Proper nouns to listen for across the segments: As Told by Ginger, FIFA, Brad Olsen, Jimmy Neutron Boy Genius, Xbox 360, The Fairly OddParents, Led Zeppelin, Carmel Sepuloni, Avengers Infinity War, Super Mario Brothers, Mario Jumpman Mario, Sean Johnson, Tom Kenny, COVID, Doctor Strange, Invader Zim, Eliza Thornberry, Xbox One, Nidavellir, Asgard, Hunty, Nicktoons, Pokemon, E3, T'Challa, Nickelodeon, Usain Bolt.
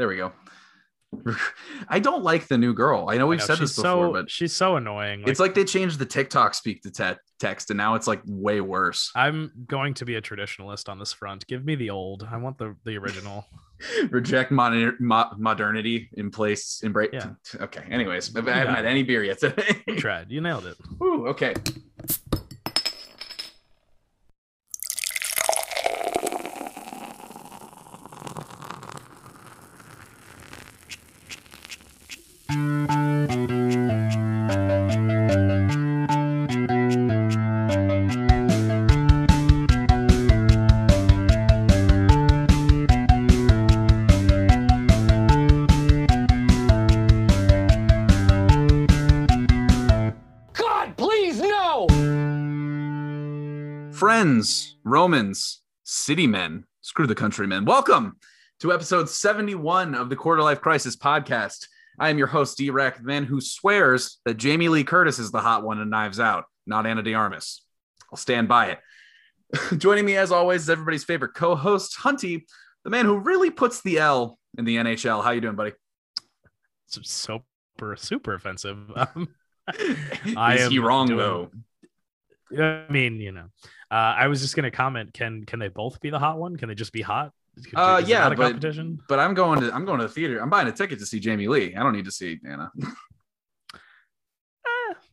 There we go. I don't like the new girl. I know we've said this before, but she's so annoying. It's like they changed the TikTok speak to text, and now it's like way worse. I'm going to be a traditionalist on this front. Give me the old. I want the original. Reject modernity in place. Embrace. Yeah. Okay. Anyways, I haven't had any beer yet today. You tried. You nailed it. Ooh. Okay. Romans, city men, screw the countrymen. Welcome to episode 71 of the Quarter Life Crisis podcast. I am your host, DWreck, the man who swears that Jamie Lee Curtis is the hot one in Knives Out, not Ana de Armas. I'll stand by it. Joining me, as always, is everybody's favorite co-host, Hunty, the man who really puts the L in the NHL. How you doing, buddy? Super offensive. Is he wrong, though? I mean, you know, I was just going to comment. Can they both be the hot one? Can they just be hot? Competition? But I'm going to the theater. I'm buying a ticket to see Jamie Lee. I don't need to see Anna.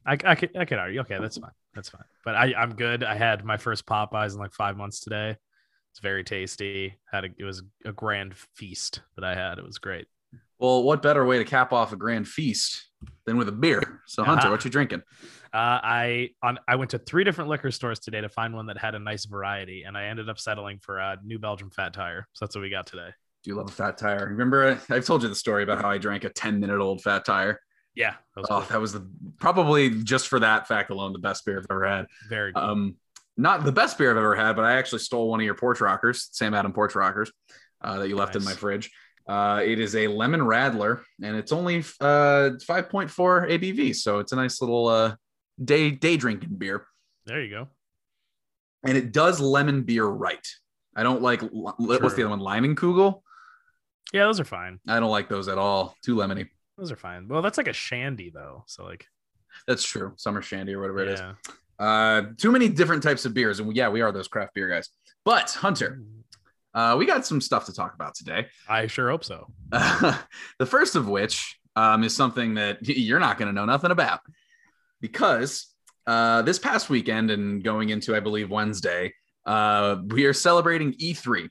I could argue. Okay, that's fine. But I'm good. I had my first Popeyes in like 5 months today. It's very tasty. It was a grand feast that I had. It was great. Well, what better way to cap off a grand feast than with a beer? So, Hunter, what you drinking? I went to three different liquor stores today to find one that had a nice variety, and I ended up settling for a New Belgium Fat Tire. So that's what we got today. Do you love a Fat Tire? Remember, I've told you the story about how I drank a 10-minute-old Fat Tire. Yeah. That was probably just for that fact alone, the best beer I've ever had. Very good. Not the best beer I've ever had, but I actually stole one of your porch rockers, Sam Adam porch rockers, that you left in my fridge. It is a lemon radler, and it's only 5.4 ABV, so it's a nice little day drinking beer. There you go. And it does lemon beer right. I don't like what's the other one? Lime and Kugel. Yeah, those are fine. I don't like those at all. Too lemony. Those are fine. Well, that's like a shandy though, so like that's true. Summer shandy or whatever it is. Too many different types of beers, and we are those craft beer guys. But Hunter. We got some stuff to talk about today. I sure hope so. The first of which is something that you're not going to know nothing about, because this past weekend and going into, I believe, Wednesday, we are celebrating E3.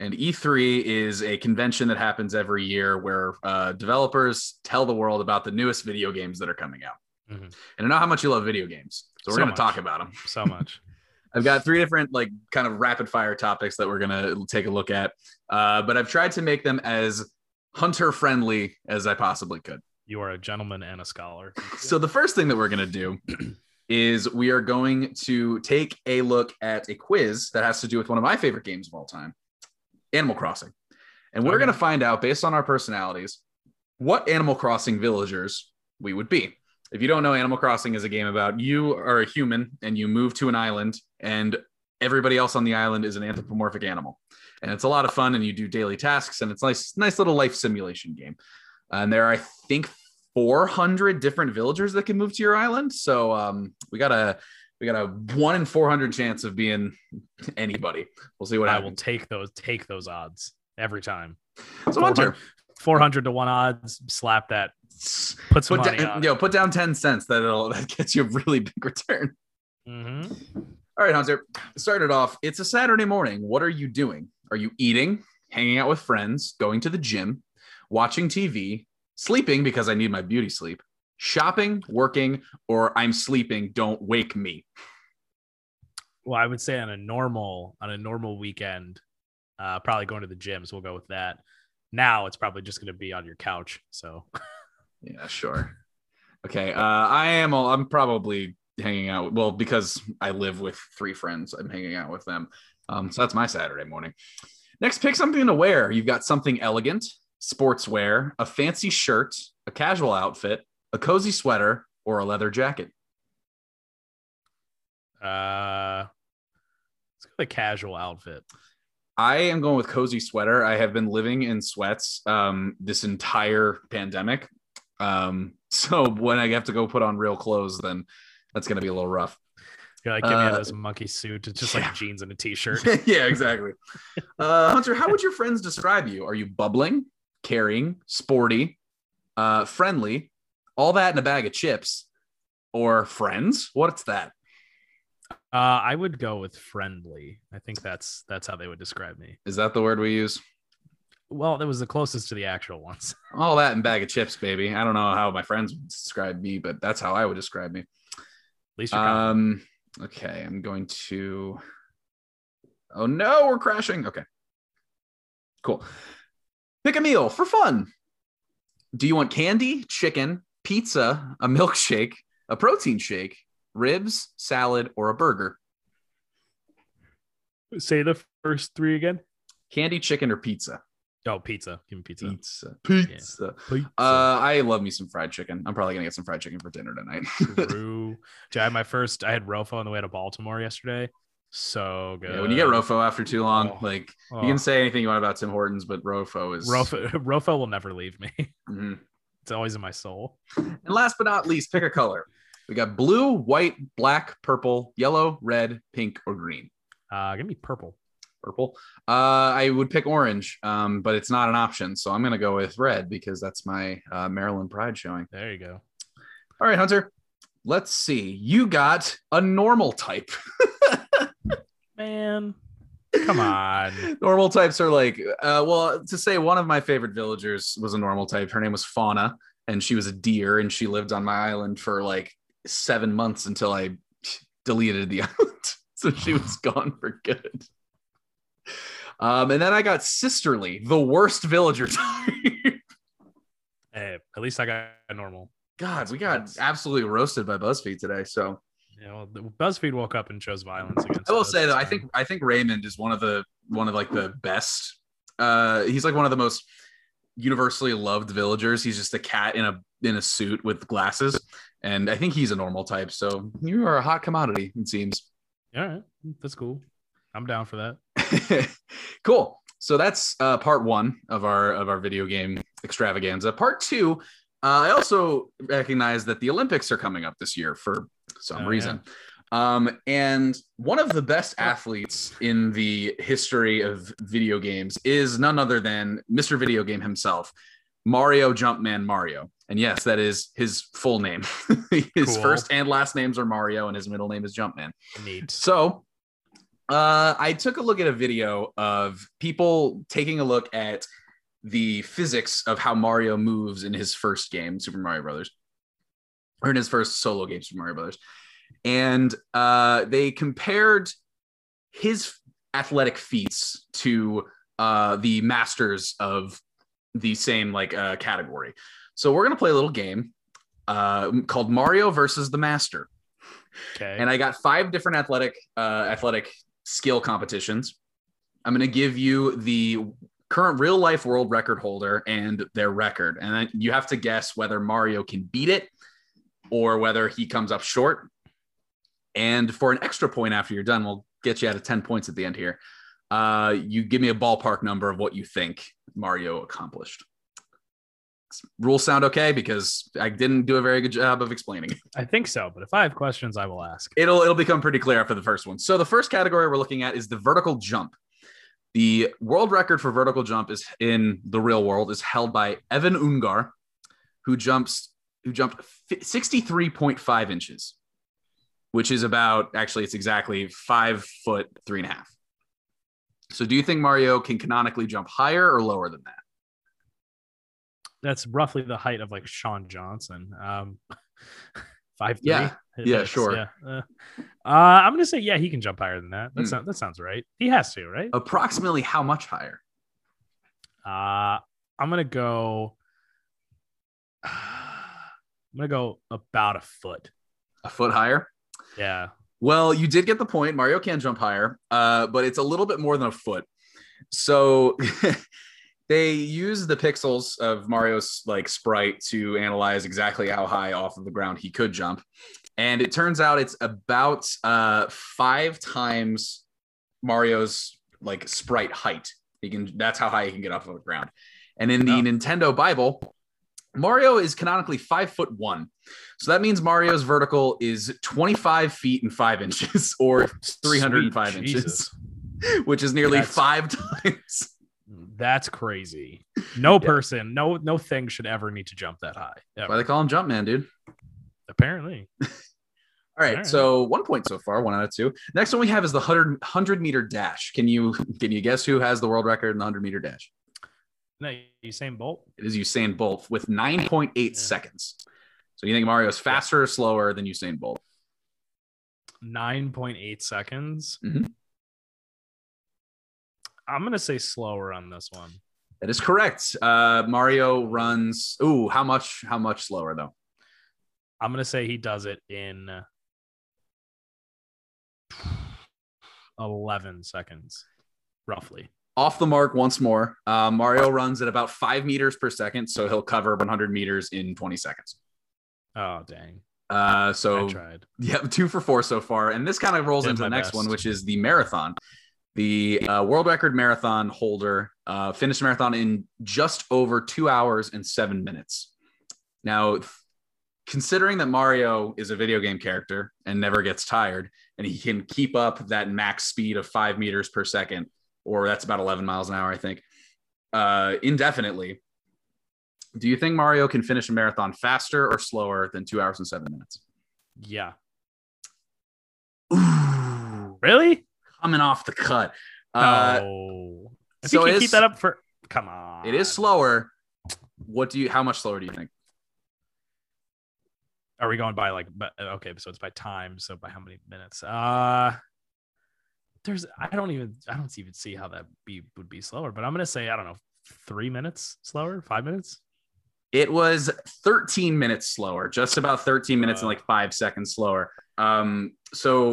And E3 is a convention that happens every year where developers tell the world about the newest video games that are coming out. Mm-hmm. And I know how much you love video games, so we're going to talk about them. So much. I've got three different like kind of rapid fire topics that we're going to take a look at, but I've tried to make them as Hunter friendly as I possibly could. You are a gentleman and a scholar. So the first thing that we're going to do is we are going to take a look at a quiz that has to do with one of my favorite games of all time, Animal Crossing. And we're going to find out, based on our personalities, what Animal Crossing villagers we would be. If you don't know, Animal Crossing is a game about you are a human and you move to an island and everybody else on the island is an anthropomorphic animal. And it's a lot of fun and you do daily tasks and it's nice little life simulation game. And there are, I think, 400 different villagers that can move to your island. So we got a 1 in 400 chance of being anybody. We'll see what happens. I will take those odds every time. So Hunter, 400 to 1 odds, slap that. Put down 10 cents. That gets you a really big return. Mm-hmm. All right, Hunter, start it off. It's a Saturday morning. What are you doing? Are you eating, hanging out with friends, going to the gym, watching TV, sleeping because I need my beauty sleep, shopping, working, or I'm sleeping, don't wake me? Well, I would say on a normal weekend, probably going to the gym, so we'll go with that. Now it's probably just going to be on your couch, so... Yeah, sure. Okay. I'm probably hanging out. Well, because I live with three friends, I'm hanging out with them. So that's my Saturday morning. Next, pick something to wear. You've got something elegant, sportswear, a fancy shirt, a casual outfit, a cozy sweater, or a leather jacket. Let's go with a casual outfit. I am going with cozy sweater. I have been living in sweats this entire pandemic. So when I have to go put on real clothes, then that's going to be a little rough. Yeah, like, give me out of this monkey suit. It's just like jeans and a t-shirt. Yeah, exactly. Hunter, how would your friends describe you? Are you bubbling, caring, sporty, friendly, all that in a bag of chips, or friends? What's that? I would go with friendly. I think that's how they would describe me. Is that the word we use? Well, that was the closest to the actual ones. All that and bag of chips, baby. I don't know how my friends would describe me, but that's how I would describe me. At least you're okay, I'm going to... Oh no, we're crashing. Okay, cool. Pick a meal for fun. Do you want candy, chicken, pizza, a milkshake, a protein shake, ribs, salad, or a burger? Say the first three again. Candy, chicken, or pizza. Oh, pizza. Give me pizza. Pizza. Yeah. Pizza. I love me some fried chicken. I'm probably gonna get some fried chicken for dinner tonight. True. I had Rofo on the way to Baltimore yesterday. So good. Yeah, when you get Rofo after too long, you can say anything you want about Tim Hortons, but Rofo will never leave me. Mm-hmm. It's always in my soul. And last but not least, pick a color. We got blue, white, black, purple, yellow, red, pink, or green. Give me purple. Purple. I would pick orange, but it's not an option. So I'm going to go with red because that's my Maryland pride showing. There you go. All right, Hunter. Let's see. You got a normal type. Man, come on. Normal types are like, to say one of my favorite villagers was a normal type. Her name was Fauna, and she was a deer, and she lived on my island for 7 months until I deleted the island. So she was gone for good. And then I got sisterly, the worst villager type. Hey, at least I got a normal. God, we got absolutely roasted by BuzzFeed today. So yeah, well, BuzzFeed woke up and chose violence against. I will say though, I think Raymond is one of the best. He's like one of the most universally loved villagers. He's just a cat in a suit with glasses. And I think he's a normal type. So you are a hot commodity, it seems. All right. That's cool. I'm down for that. Cool. So that's part one of our video game extravaganza. Part two, I also recognize that the Olympics are coming up this year for some reason. Yeah. And one of the best athletes in the history of video games is none other than Mr. Video Game himself, Mario Jumpman Mario. And yes, that is his full name. First and last names are Mario, and his middle name is Jumpman. Neat. So I took a look at a video of people taking a look at the physics of how Mario moves in his first game, Super Mario Brothers, or in his first solo game, Super Mario Brothers. And they compared his athletic feats to the masters of the same category. So we're going to play a little game called Mario versus the Master. Okay. And I got 5 different athletic skill competitions. I'm going to give you the current real life world record holder and their record. And then you have to guess whether Mario can beat it or whether he comes up short. And for an extra point after you're done, we'll get you out of 10 points at the end here. You give me a ballpark number of what you think Mario accomplished. Rules sound okay? Because I didn't do a very good job of explaining it. I think so, but if I have questions, I will ask. It'll become pretty clear after the first one. So the first category we're looking at is the vertical jump. The world record for vertical jump is in the real world is held by Evan Ungar, who jumped 63.5 inches, which is it's exactly 5'3.5". So do you think Mario can canonically jump higher or lower than that? That's roughly the height of Sean Johnson. 5'3". Yeah, sure. Yeah. I'm going to say, he can jump higher than that. That sounds right. He has to, right? Approximately how much higher? I'm going to go about a foot. A foot higher? Yeah. Well, you did get the point. Mario can jump higher, but it's a little bit more than a foot. So they use the pixels of Mario's sprite to analyze exactly how high off of the ground he could jump. And it turns out it's about 5 times Mario's like sprite height. He can, that's how high he can get off of the ground. And in the Nintendo Bible, Mario is canonically 5'1". So that means Mario's vertical is 25 feet and 5 inches, or 305 inches, which is nearly five times. That's crazy. No person, no thing should ever need to jump that high. That's why they call him Jumpman, dude. Apparently. All right, so 1 point so far, 1 out of 2. Next one we have is the 100-meter dash. Can you guess who has the world record in the 100-meter dash? No, Usain Bolt. It is Usain Bolt with 9.8 seconds. So you think Mario's faster or slower than Usain Bolt? 9.8 seconds? Mm-hmm. I'm going to say slower on this one. That is correct. Mario runs... Ooh, how much slower, though? I'm going to say he does it in 11 seconds, roughly. Off the mark once more. Mario runs at about 5 meters per second, so he'll cover 100 meters in 20 seconds. Oh, dang. So I tried. Yeah, 2 for 4 so far. And this kind of rolls into the next one, which is the marathon. The world record marathon holder finished the marathon in just over 2 hours and 7 minutes. Now, considering that Mario is a video game character and never gets tired, and he can keep up that max speed of 5 meters per second, or that's about 11 miles an hour, I think, indefinitely. Do you think Mario can finish a marathon faster or slower than 2 hours and 7 minutes? Yeah. Ooh, really? Coming off the cut. No. If so you can keep that up for... Come on. It is slower. How much slower do you think? Are we going by okay, so it's by time, so by how many minutes? I don't even see how that would be slower, but I'm going to say, I don't know, 3 minutes slower, 5 minutes. It was 13 minutes slower, just about 13 minutes and like 5 seconds slower. So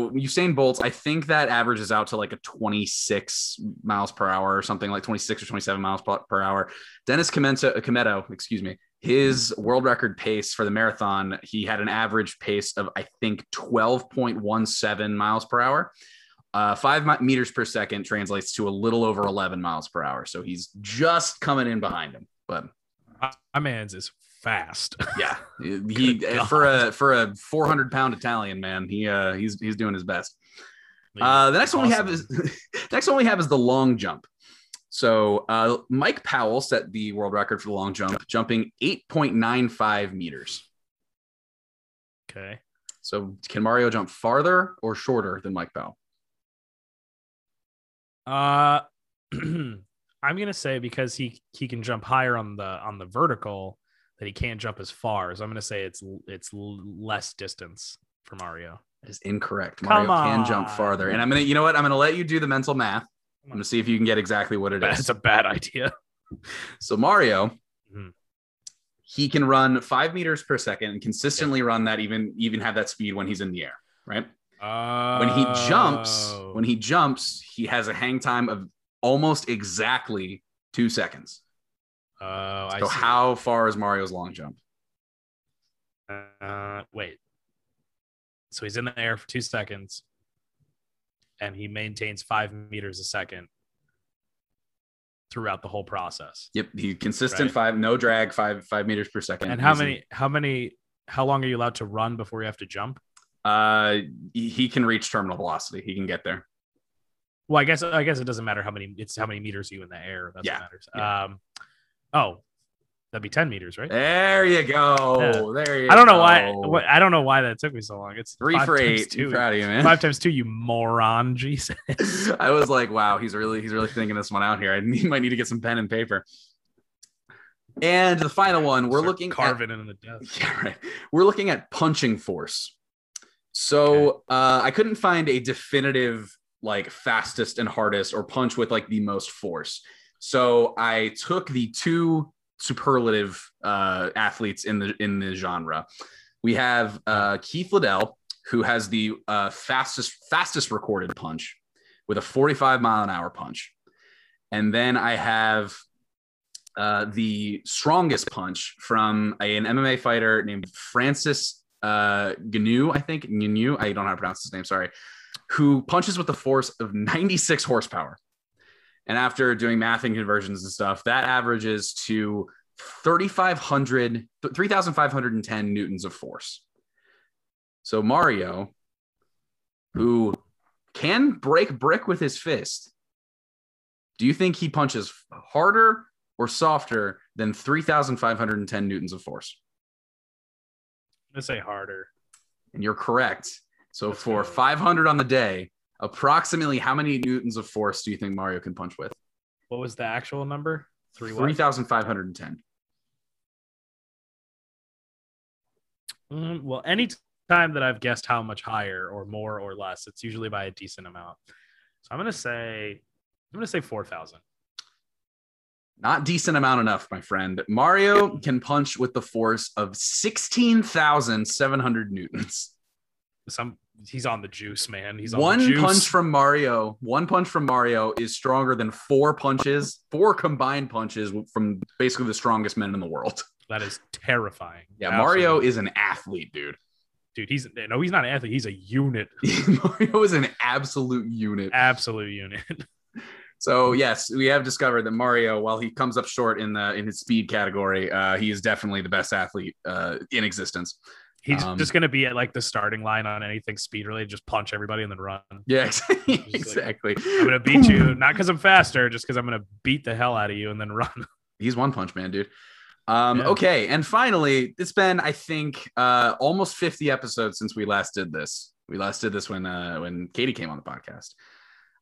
Usain Bolt, I think that averages out to like a 26 miles per hour or something, like 26 or 27 miles per hour. Dennis Cometo, excuse me, his world record pace for the marathon, he had an average pace of, I think, 12.17 miles per hour. 5 meters per second translates to a little over 11 miles per hour. So he's just coming in behind him, but my man's is fast. Yeah. For a 400-pound Italian man, he's doing his best. The next one we have is the long jump. So Mike Powell set the world record for the long jump, jumping 8.95 meters. Okay. So can Mario jump farther or shorter than Mike Powell? I'm gonna say, because he can jump higher on the vertical, that he can't jump as far. So I'm gonna say it's less distance for Mario. That is incorrect. Mario can jump farther, and I'm gonna let you do the mental math. I'm gonna see if you can get exactly what it is. That's a bad idea. So Mario, he can run 5 meters per second and consistently run that, even have that speed when he's in the air, right? When he jumps, he has a hang time of almost exactly 2 seconds. So how far is Mario's long jump? Wait. So he's in the air for 2 seconds, and he maintains 5 meters a second throughout the whole process. Yep, he consistent, right? no drag, five meters per second. And how long are you allowed to run before you have to jump? He can reach terminal velocity. He can get there. Well, I guess it doesn't matter how many meters you in the air. That's what matters. Yeah. That'd be 10 meters, right? There you go. Yeah. I don't know why that took me so long. It's 3 for 8. I'm proud of you, man. 5 times 2, you moron. Jesus. I was like, wow, he's really thinking this one out here. He might need to get some pen and paper. And the final one, we're looking carving in the depth. Yeah, right. We're looking at punching force. So I couldn't find a definitive like fastest and hardest, or punch with like the most force. So I took the two superlative athletes in the genre. We have Keith Liddell, who has the fastest recorded punch with a 45 mile an hour punch. And then I have the strongest punch from an MMA fighter named Francis Ngannou, I don't know how to pronounce his name, sorry, who punches with the force of 96 horsepower. And after doing math and conversions and stuff, that averages to 3,510 newtons of force. So Mario, who can break brick with his fist, do you think he punches harder or softer than 3,510 newtons of force? I'm going to say harder. And you're correct. So that's for 500 on the day, approximately how many newtons of force do you think Mario can punch with? What was the actual number? 3,510. Well, any time that I've guessed how much higher or more or less, it's usually by a decent amount. So I'm going to say 4,000. Not decent amount enough, my friend. Mario can punch with the force of 16,700 newtons. He's on the juice, man. He's on the juice. One punch from Mario is stronger than four combined punches from basically the strongest men in the world. That is terrifying. Yeah, absolutely. Mario is an athlete, dude. Dude, he's not an athlete. He's a unit. Mario is an absolute unit. Absolute unit. So yes, we have discovered that Mario, while he comes up short in his speed category, he is definitely the best athlete in existence. He's just going to be at like the starting line on anything speed related. Just punch everybody and then run. Yeah, exactly. Like, I'm going to beat you, not because I'm faster, just because I'm going to beat the hell out of you and then run. He's one punch man, dude. Yeah. Okay. And finally, it's been, I think, almost 50 episodes since we last did this. We last did this when Katie came on the podcast.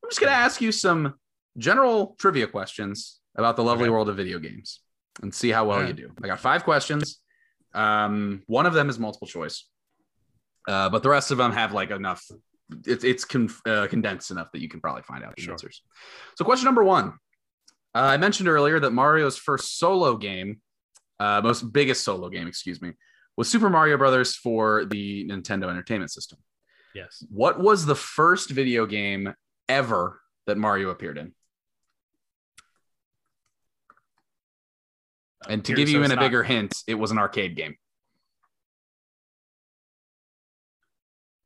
I'm just going to ask you some general trivia questions about the lovely world of video games and see how well you do. I got 5 questions. One of them is multiple choice, but the rest of them have like enough. It's condensed enough that you can probably find out the answers. So question number 1, I mentioned earlier that Mario's first solo game, biggest solo game, excuse me, was Super Mario Brothers for the Nintendo Entertainment System. Yes. What was the first video game ever that Mario appeared in? And to give you a bigger hint, it was an arcade game.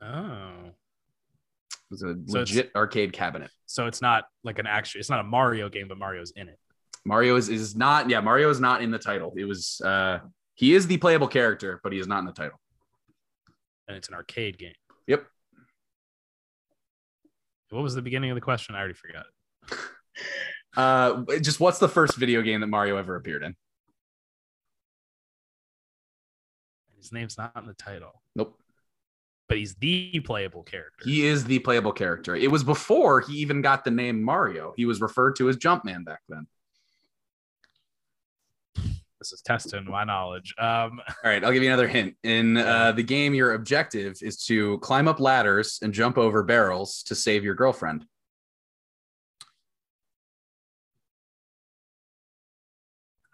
Oh. It was a legit arcade cabinet. So it's not like it's not a Mario game, but Mario's in it. Mario is not. Yeah, Mario is not in the title. It was, he is the playable character, but he is not in the title. And it's an arcade game. Yep. What was the beginning of the question? I already forgot it. Just what's the first video game that Mario ever appeared in? His name's not in the title. Nope. But he's the playable character. He is the playable character. It was before he even got the name Mario. He was referred to as Jumpman back then. This is testing my knowledge. All right, I'll give you another hint. In the game, your objective is to climb up ladders and jump over barrels to save your girlfriend.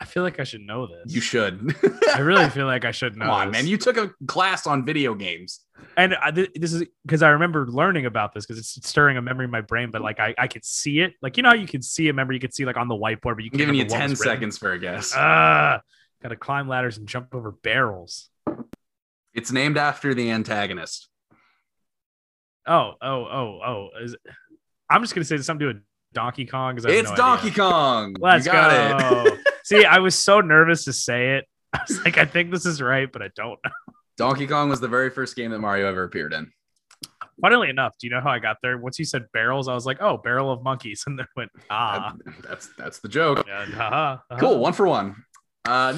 I feel like I should know this. You should. I really feel like I should know. Come on, man. You took a class on video games. And this is because I remember learning about this because it's stirring a memory in my brain. But like I could see it. Like, you know how you can see a memory, you could see like on the whiteboard, but you can't. I'm giving you 10 seconds for a guess. Got to climb ladders and jump over barrels. It's named after the antagonist. Oh. I'm just going to say it's something to do with Donkey Kong. It's no Donkey idea. Kong. Let's go. It. See, I was so nervous to say it. I was like, I think this is right, but I don't know. Donkey Kong was the very first game that Mario ever appeared in. Funnily enough, do you know how I got there? Once you said barrels, I was like, oh, barrel of monkeys. And then went, That's the joke. And, Cool, 1 for 1.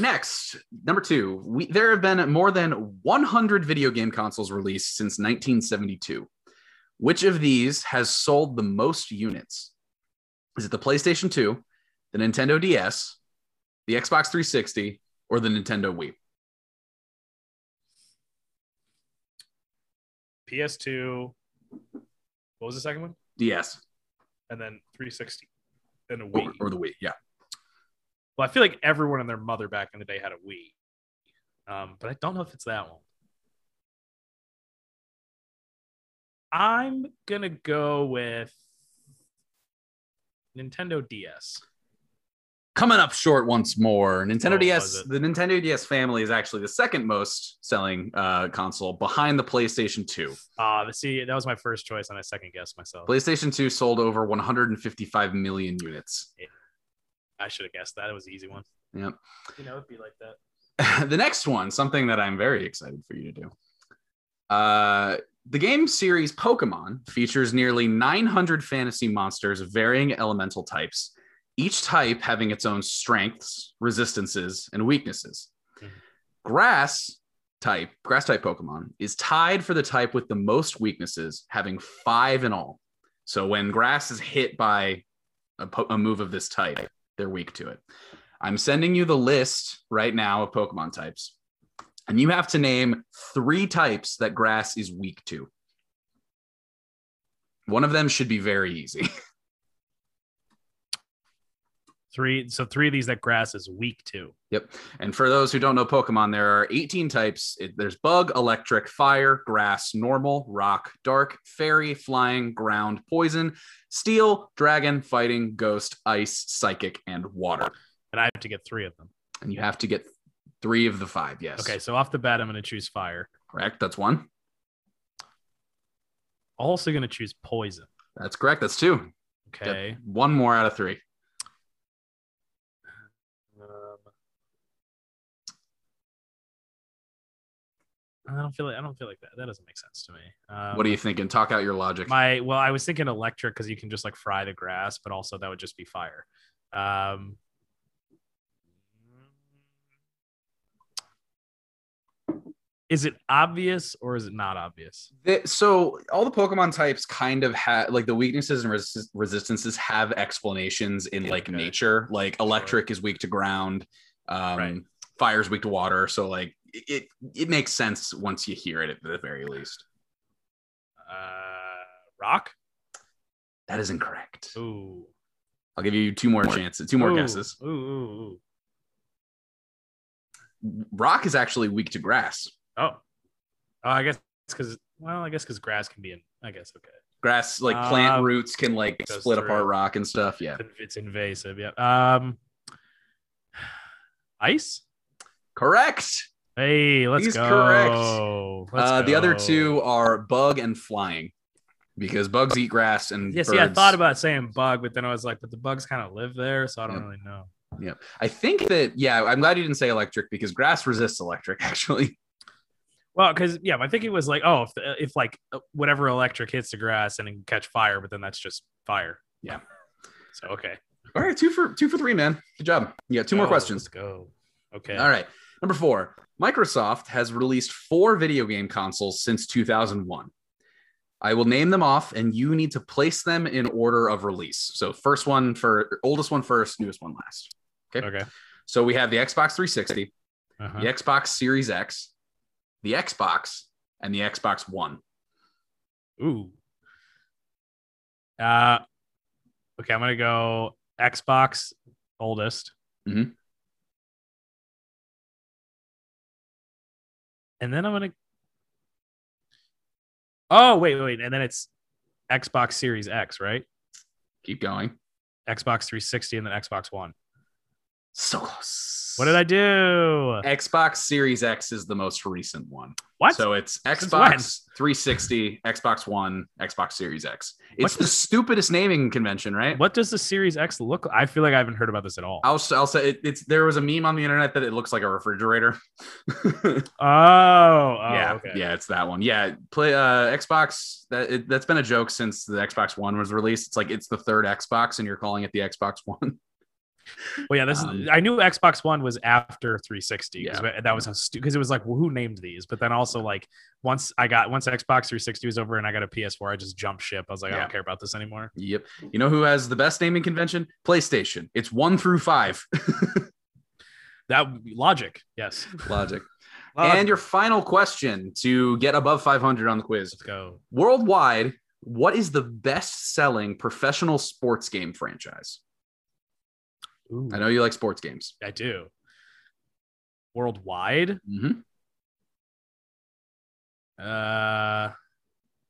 Next, number 2. There have been more than 100 video game consoles released since 1972. Which of these has sold the most units? Is it the PlayStation 2, the Nintendo DS, the Xbox 360, or the Nintendo Wii? PS2. What was the second one? DS. And then 360. And a Wii. Or the Wii, yeah. Well, I feel like everyone and their mother back in the day had a Wii. But I don't know if it's that one. I'm going to go with Nintendo DS. coming up short once more. The Nintendo DS family is actually the second most selling console behind the PlayStation 2. See, that was my first choice, and I second guessed myself. PlayStation 2 sold over 155 million units. Yeah. I should have guessed that. It was an easy one. Yep. You know, it'd be like that. The next one, something that I'm very excited for you to do. The game series Pokemon features nearly 900 fantasy monsters of varying elemental types, each type having its own strengths, resistances, and weaknesses. Mm-hmm. Grass type Pokemon is tied for the type with the most weaknesses, having 5 in all. So when grass is hit by a move of this type, they're weak to it. I'm sending you the list right now of Pokemon types, and you have to name 3 types that grass is weak to. One of them should be very easy. 3. So 3 of these that grass is weak to. Yep. And for those who don't know Pokemon, there are 18 types. There's bug, electric, fire, grass, normal, rock, dark, fairy, flying, ground, poison, steel, dragon, fighting, ghost, ice, psychic, and water. And I have to get 3 of them. And you have to get 3 of the 5, yes. Okay, so off the bat, I'm going to choose fire. Correct, that's 1. Also going to choose poison. That's correct, that's 2. Okay. Get 1 more out of 3. I don't feel like that. That doesn't make sense to me. What are you thinking? Talk out your logic. I was thinking electric because you can just like fry the grass, but also that would just be fire. Is it obvious or is it not obvious? So all the Pokemon types kind of have like the weaknesses and resistances have explanations in like nature. Like electric is weak to ground. Right. Fire is weak to water. So like it makes sense once you hear it at the very least. Rock? That is incorrect. Ooh. I'll give you 2 more chances. 2 more guesses. Rock is actually weak to grass. I guess because grass can be in. I guess okay. Grass like plant roots can like split apart rock and stuff. Yeah, it's invasive. Yeah. Ice. Correct. Hey, let's go. Correct. The other 2 are bug and flying, because bugs eat grass and birds. Yeah, I thought about saying bug, but then I was like, but the bugs kind of live there, so I don't really know. Yeah, I think that. Yeah, I'm glad you didn't say electric because grass resists electric actually. Well, because, yeah, I think it was like, if like whatever electric hits the grass and it can catch fire, but then that's just fire. Yeah. So, okay. All right. 2 for 3, man. Good job. You got 2 more questions. Let's go. Okay. All right. Number 4. Microsoft has released 4 video game consoles since 2001. I will name them off and you need to place them in order of release. So oldest one first, newest one last. Okay. So we have the Xbox 360, the Xbox Series X, the Xbox, and the Xbox One. Ooh. Okay, I'm going to go Xbox oldest. Mm-hmm. And then I'm going to... Oh, wait. And then it's Xbox Series X, right? Keep going. Xbox 360 and then Xbox One. So close. What did I do? Xbox Series X is the most recent one. What? So it's Xbox 360, Xbox One, Xbox Series X. It's the stupidest naming convention, right? What does the Series X look like? I feel like I haven't heard about this at all. I'll say there was a meme on the internet that it looks like a refrigerator. Yeah. Okay. Yeah, it's that one. Yeah, play Xbox. That's been a joke since the Xbox One was released. It's like it's the third Xbox and you're calling it the Xbox One. Well, yeah, I knew Xbox One was after 360 that was because it was like, well, who named these? But then also like once Xbox 360 was over and I got a PS4, I just jumped ship. I was like, I don't care about this anymore. Yep. You know who has the best naming convention? PlayStation. It's 1 through 5. That logic. Yes. Logic. And your final question to get above 500 on the quiz. Let's go. Worldwide, what is the best selling professional sports game franchise? Ooh. I know you like sports games. I do. Worldwide? Mm-hmm.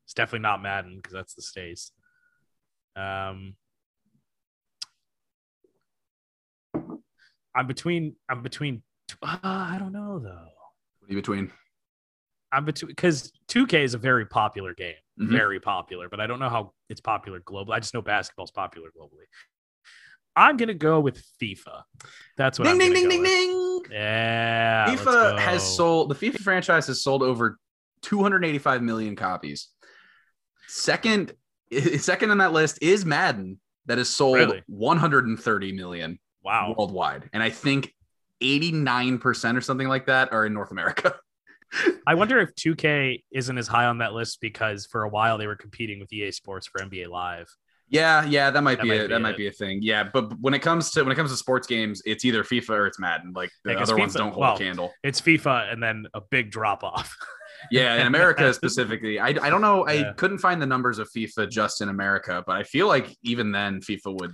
It's definitely not Madden because that's the States. I'm between. I don't know though. What are you between? I'm between because 2K is a very popular game, mm-hmm. very popular, but I don't know how it's popular globally. I just know basketball's popular globally. I'm gonna go with FIFA. That's what. Ding I'm ding ding ding with. Ding. Yeah. FIFA has sold. The FIFA franchise has sold over 285 million copies. Second on that list is Madden, that has sold 130 million. Wow. Worldwide, and I think 89% or something like that are in North America. I wonder if 2K isn't as high on that list because for a while they were competing with EA Sports for NBA Live. Yeah, that might be a thing. Yeah, but when it comes to sports games, it's either FIFA or it's Madden. Like the other FIFA, ones don't hold a candle. It's FIFA and then a big drop off. Yeah, in America specifically, I don't know. I couldn't find the numbers of FIFA just in America, but I feel like even then FIFA would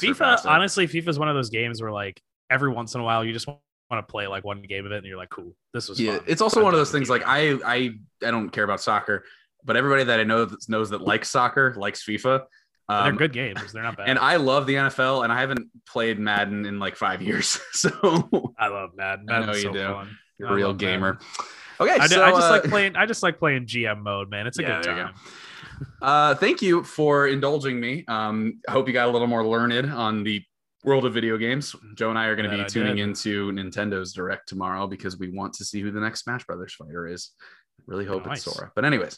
surpass it. Honestly, FIFA is one of those games where like every once in a while you just want to play like one game of it and you're like, cool, this was fun. It's also one of those things like I don't care about soccer, but everybody that I know knows that likes soccer likes FIFA. They're good games. They're not bad. And I love the NFL, and I haven't played Madden in like 5 years. So I love Madden. Madden's I know you so do. Fun. You're a real gamer. Madden. Okay, I just like playing GM mode, man. It's a good time. You go. Thank you for indulging me. I hope you got a little more learned on the world of video games. Joe and I are going to be tuning into Nintendo's Direct tomorrow because we want to see who the next Smash Brothers fighter is. Really hope it's Sora. But anyways,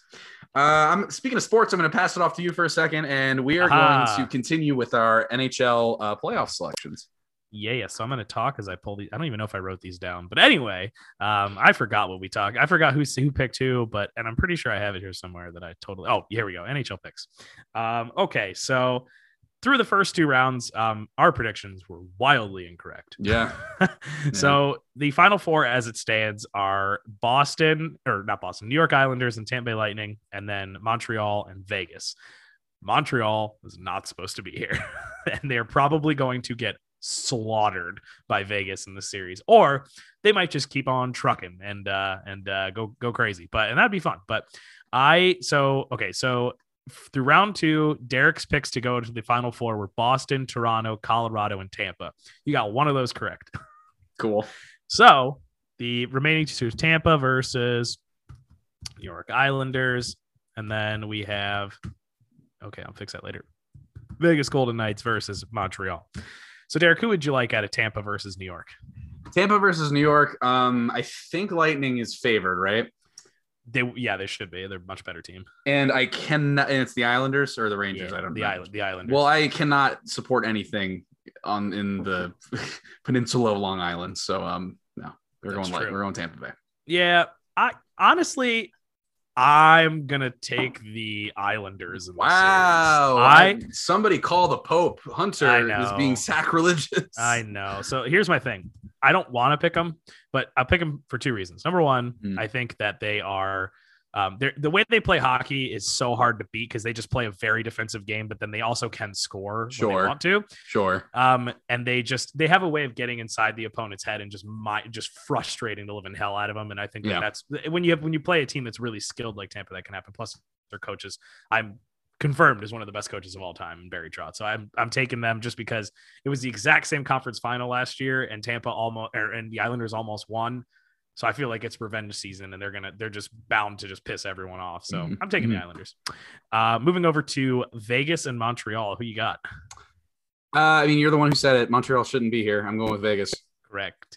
I'm speaking of sports. I'm going to pass it off to you for a second, and we are going to continue with our NHL playoff selections. Yeah. So I'm going to talk as I pull these. I don't even know if I wrote these down, but anyway, I forgot what we talked. I forgot who picked who, and I'm pretty sure I have it here somewhere that I totally. Oh, here we go. NHL picks. Okay. So through the first two rounds, our predictions were wildly incorrect. Yeah. So the final four as it stands are New York Islanders and Tampa Bay Lightning, and then Montreal and Vegas. Montreal is not supposed to be here and they're probably going to get slaughtered by Vegas in the series, or they might just keep on trucking and go crazy. But that'd be fun. But so through round two, Derek's picks to go to the final four were Boston, Toronto, Colorado, and Tampa. You got one of those correct. Cool. So the remaining two is Tampa versus New York Islanders, and then we have I'll fix that later. Vegas Golden Knights versus Montreal. So, Derek, who would you like out of Tampa versus New York? Tampa versus New York. I think Lightning is favored, right? They should be. They're a much better team. And I cannot. And it's the Islanders or the Rangers. Yeah, I don't know. The Islanders. Well, I cannot support anything in the peninsula of Long Island. So, no, we're going Tampa Bay. Yeah, I'm going to take the Islanders. In the series. Somebody call the Pope. Hunter is being sacrilegious. I know. So here's my thing. I don't want to pick them, but I'll pick them for two reasons. Number one, I think that they are the way they play hockey is so hard to beat because they just play a very defensive game, but then they also can score when they want to. Sure. And they have a way of getting inside the opponent's head and just frustrating the living hell out of them. And I think that's when you play a team that's really skilled like Tampa, that can happen. Plus their coaches, I'm confirmed, is one of the best coaches of all time, Barry Trotz. So I'm taking them just because it was the exact same conference final last year, and the Islanders almost won. So I feel like it's revenge season, and they're just bound to just piss everyone off. So I'm taking the Islanders. Moving over to Vegas and Montreal, who you got? I mean, you're the one who said it. Montreal shouldn't be here. I'm going with Vegas. Correct.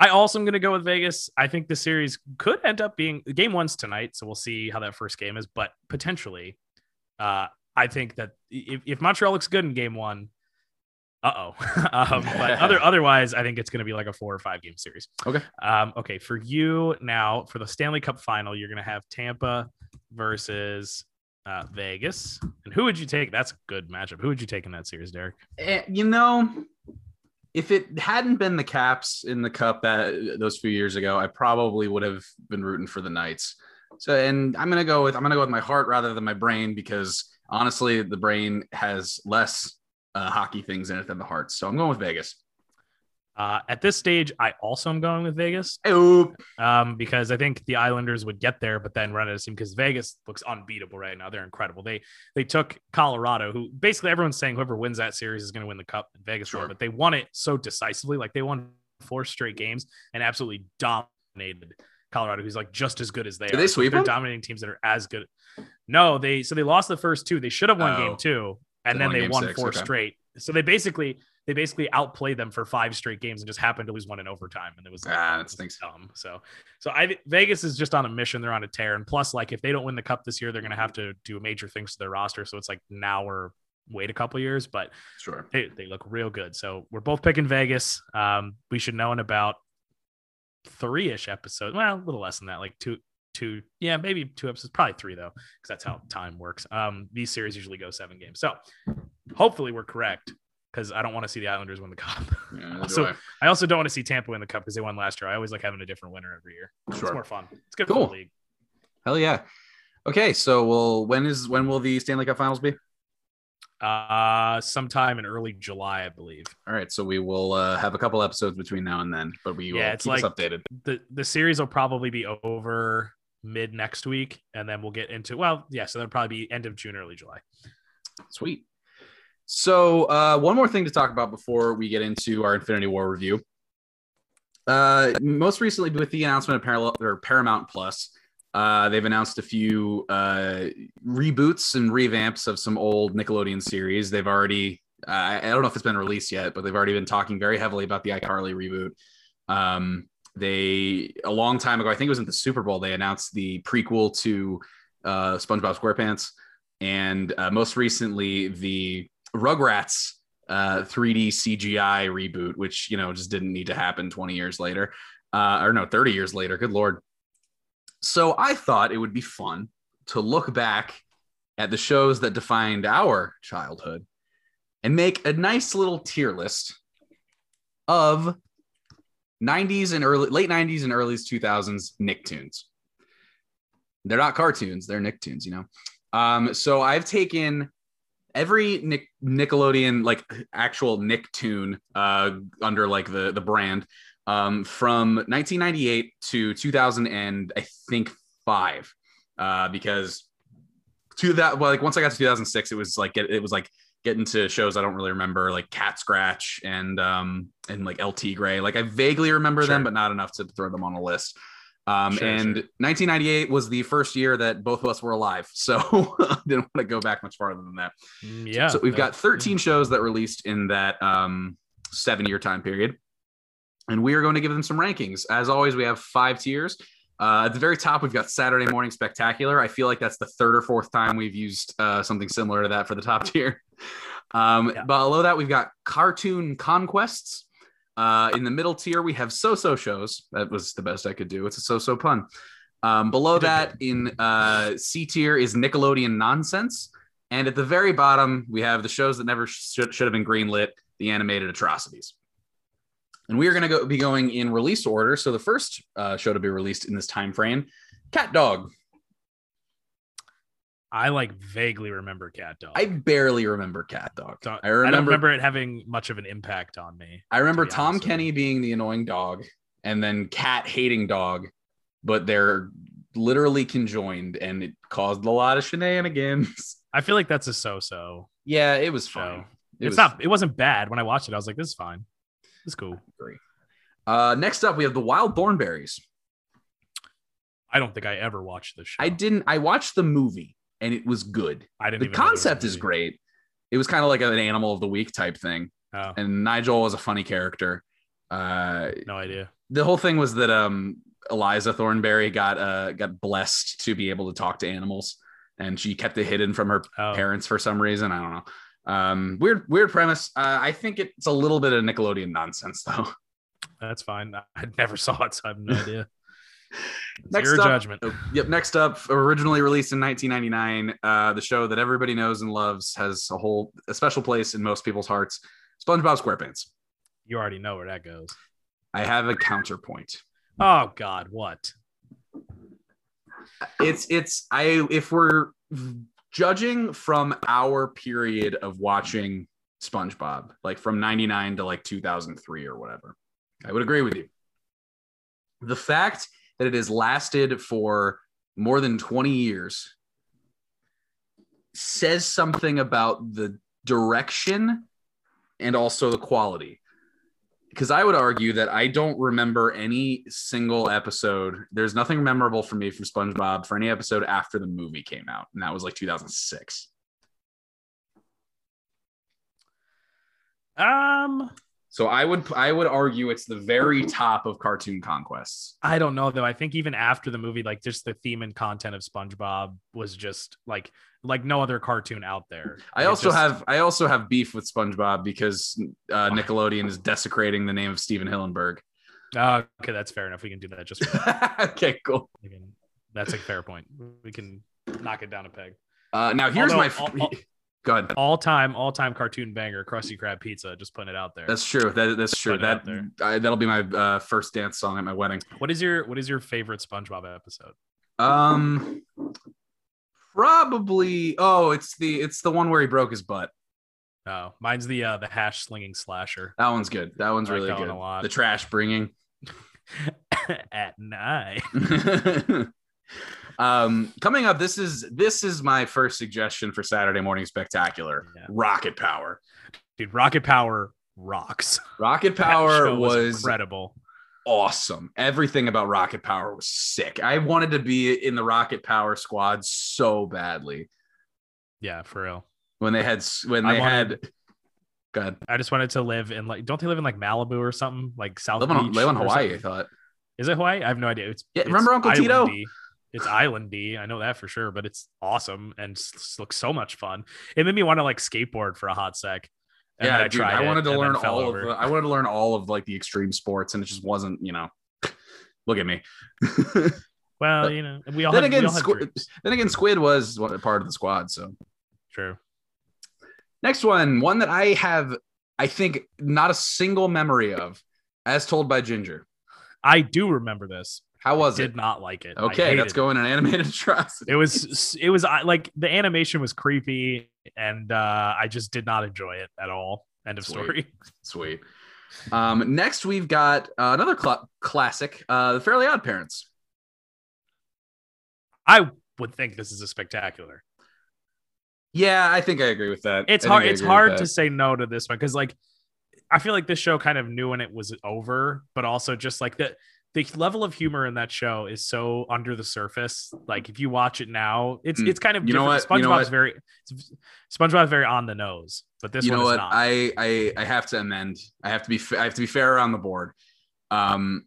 I also am going to go with Vegas. I think the series could end up being game one's tonight, so we'll see how that first game is. But potentially, I think that if Montreal looks good in game one, but otherwise, I think it's going to be like a 4 or 5 game series. Okay. Okay. For you now, for the Stanley Cup final, you're going to have Tampa versus Vegas. And who would you take? That's a good matchup. Who would you take in that series, Derek? If it hadn't been the Caps in the Cup those few years ago, I probably would have been rooting for the Knights. So, and I'm going to go with my heart rather than my brain, because honestly, the brain has less hockey things in it than the hearts. So I'm going with Vegas. At this stage, I also am going with Vegas because I think the Islanders would get there, but then run out of steam because Vegas looks unbeatable right now. They're incredible. They took Colorado, who basically everyone's saying whoever wins that series is going to win the cup in Vegas. Sure. But they won it so decisively. Like they won 4 straight games and absolutely dominated Colorado, who's like just as good as they are. Did they sweep them? They're dominating teams that are as good. No, they lost the first 2. They should have won game 2, and then they won 6, 4 straight. So they basically outplayed them for 5 straight games and just happened to lose one in overtime. And it was dumb. So Vegas is just on a mission. They're on a tear. And plus, like, if they don't win the cup this year, they're going to have to do major things to their roster. So it's like now or wait a couple years, but sure, they look real good. So we're both picking Vegas. We should know in about 3-ish episodes. Well, a little less than that, like 2, yeah, maybe 2 episodes, probably 3 though, because that's how time works. These series usually go 7 games. So hopefully we're correct, because I don't want to see the Islanders win the cup. Yeah, so I also don't want to see Tampa win the cup because they won last year. I always like having a different winner every year. Sure. It's more fun. It's good for the league. Hell yeah. Okay, so when will the Stanley Cup Finals be? Sometime in early July, I believe. All right, so we will have a couple episodes between now and then, but we will keep us updated. The series will probably be over mid next week, and then we'll get into so that'll probably be end of June, early July. Sweet. So one more thing to talk about before we get into our Infinity War review. Most recently, with the announcement of Paramount Plus, they've announced a few reboots and revamps of some old Nickelodeon series. They've already, I don't know if it's been released yet, but they've already been talking very heavily about the iCarly reboot. They, a long time ago, I think it was in the Super Bowl, they announced the prequel to SpongeBob SquarePants. And most recently, the Rugrats 3D CGI reboot, which just didn't need to happen 20 years later, 30 years later. Good lord. So I thought it would be fun to look back at the shows that defined our childhood and make a nice little tier list of late 90s and early 2000s Nicktoons. They're not cartoons, they're Nicktoons, so I've taken every Nickelodeon, like actual Nicktoon, under like the brand, from 1998 to 2005, because once I got to 2006, it was like getting to shows I don't really remember, like Cat Scratch and like LT Gray. Like I vaguely remember them, but not enough to throw them on a list. 1998 was the first year that both of us were alive, so didn't want to go back much farther than that. Yeah. So we've got 13 shows that released in that 7-year time period, and we are going to give them some rankings. As always, we have 5 tiers. At the very top, we've got Saturday Morning Spectacular. I feel like that's the 3rd or 4th time we've used something similar to that for the top tier. But below that, we've got Cartoon Conquests. In the middle tier, we have so-so shows. That was the best I could do. It's a so-so pun. Below that, in C tier, is Nickelodeon Nonsense. And at the very bottom, we have the shows that never should have been greenlit, the animated atrocities. And we are going to be going in release order. So the first show to be released in this time frame, CatDog. I vaguely remember CatDog. I barely remember CatDog. I don't remember it having much of an impact on me. I remember Tom Kenny being the annoying dog, and then Cat hating dog, but they're literally conjoined, and it caused a lot of shenanigans. I feel like that's a so-so. Yeah, it was fine. It wasn't bad. When I watched it, I was like, this is fine. This is cool. I agree. Next up, we have the Wild Thornberrys. I don't think I ever watched this show. I didn't. I watched the movie. And it was good. The concept is great. It was kind of like an animal of the week type thing. Oh. And Nigel was a funny character. No idea. The whole thing was that Eliza Thornberry got blessed to be able to talk to animals, and she kept it hidden from her parents for some reason. I don't know. Weird premise. I think it's a little bit of Nickelodeon nonsense though. That's fine. I never saw it, so I have no idea. Next up, originally released in 1999, the show that everybody knows and loves has a special place in most people's hearts, SpongeBob SquarePants. You already know where that goes. I have a counterpoint. Oh God, what? If we're judging from our period of watching SpongeBob, like from 99 to like 2003 or whatever, I would agree with you. The fact that it has lasted for more than 20 years says something about the direction and also the quality. Because I would argue that I don't remember any single episode. There's nothing memorable for me from SpongeBob for any episode after the movie came out. And that was like 2006. So I would argue it's the very top of cartoon conquests. I don't know though. I think even after the movie, like just the theme and content of SpongeBob was just like no other cartoon out there. I also have beef with SpongeBob because Nickelodeon is desecrating the name of Steven Hillenburg. Okay, that's fair enough. We can do that just. Okay, cool. That's a fair point. We can knock it down a peg. Now here's go ahead. All-time cartoon banger, Krusty Krab Pizza. Just putting it out there. That's true. That's true. That'll be my first dance song at my wedding. What is your favorite SpongeBob episode? Probably. Oh, it's the one where he broke his butt. Oh, mine's the hash slinging slasher. That one's good. That one's really good. A lot. The trash bringing at night. Coming up, this is my first suggestion for Saturday Morning Spectacular. Yeah. Rocket Power, dude. Rocket Power rocks. Rocket Power was incredible, awesome. Everything about Rocket Power was sick. I wanted to be in the Rocket Power squad so badly. Yeah, for real. Go ahead. I just wanted to live in don't they live in like Malibu or something like South Beach? Live on Hawaii. I thought. Is it Hawaii? I have no idea. Remember Uncle Tito? It's islandy. I know that for sure, but it's awesome and looks so much fun. It made me want to like skateboard for a hot sec. And yeah, dude, I wanted to learn all of like the extreme sports, and it just wasn't. Look at me. Well, we all. Then again, Squid was part of the squad, so true. Next one that I have, I think, not a single memory of, as told by Ginger. I do remember this. How was it? Did not like it. Okay, that's going an animated atrocity. It was like the animation was creepy, and I just did not enjoy it at all. End of story. Sweet. Next, we've got another classic, The Fairly Odd Parents. I would think this is a spectacular. Yeah, I think I agree with that. It's hard to say no to this one because, like, I feel like this show kind of knew when it was over, but also just like that. The level of humor in that show is so under the surface. Like if you watch it now, it's kind of different. SpongeBob's very on the nose, but this one is not. I have to amend. I have to be fair around the board. As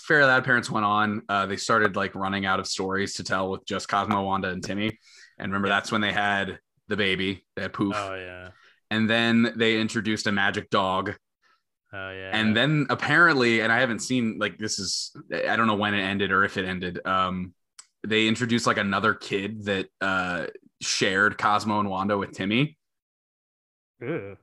Fairly Odd Parents went on, they started like running out of stories to tell with just Cosmo, Wanda, and Timmy. And remember, that's when they had the baby. They had Poof. Oh yeah. And then they introduced a magic dog. Oh, yeah. And then apparently, and I haven't seen like I don't know when it ended or if it ended. They introduced like another kid that shared Cosmo and Wanda with Timmy. Ew.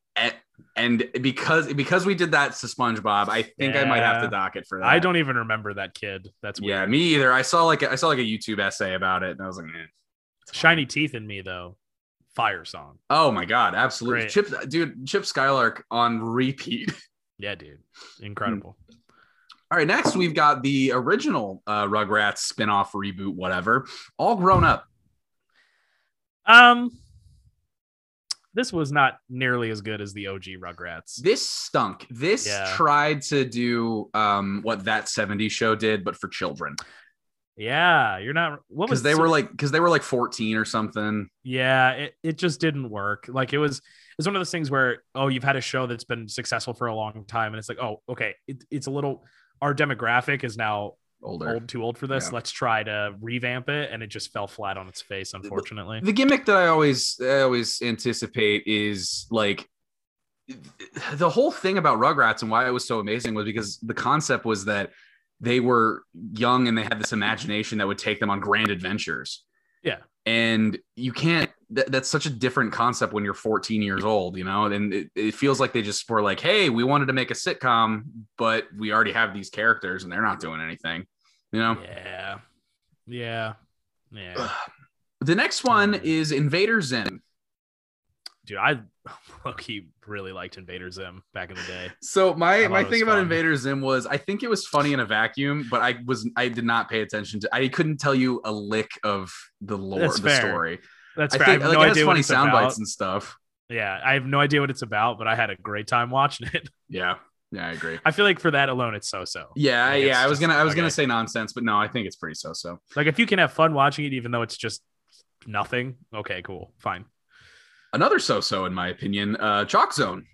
And because we did that to SpongeBob, I think I might have to dock it for that. I don't even remember that kid. That's weird. Yeah, me either. I saw like a YouTube essay about it, and I was like, man, shiny teeth in me though. Fire song. Oh my god, absolutely. Great. Chip Skylark on repeat. Yeah, dude. Incredible. All right. Next, we've got the original Rugrats spin-off reboot, whatever, all grown up. This was not nearly as good as the OG Rugrats. This stunk. This tried to do what That 70s Show did, but for children. Yeah, you're not. What was because they were like 14 or something. Yeah, it just didn't work. Like it's one of those things where you've had a show that's been successful for a long time, and it's like okay, it's a little. Our demographic is now too old for this. Yeah. Let's try to revamp it, and it just fell flat on its face. Unfortunately, the gimmick that I always anticipate is like the whole thing about Rugrats and why it was so amazing was because the concept was that. They were young and they had this imagination that would take them on grand adventures. Yeah. And you can't, that's such a different concept when you're 14 years old, and it feels like they just were like, hey, we wanted to make a sitcom, but we already have these characters and they're not doing anything, Yeah. Yeah. Yeah. The next one is Invader Zim. Dude, I low-key really liked Invader Zim back in the day. So my thing about Invader Zim was I think it was funny in a vacuum, but I did not pay attention to. I couldn't tell you a lick of the lore, story. That's fair. I have no idea what it's about. Funny sound bites and stuff. Yeah, I have no idea what it's about, but I had a great time watching it. Yeah, I agree. I feel like for that alone, it's so-so. Yeah, like yeah. I was gonna say nonsense, but no, I think it's pretty so-so. Like if you can have fun watching it, even though it's just nothing. Okay, cool, fine. Another so-so, in my opinion, Chalk Zone.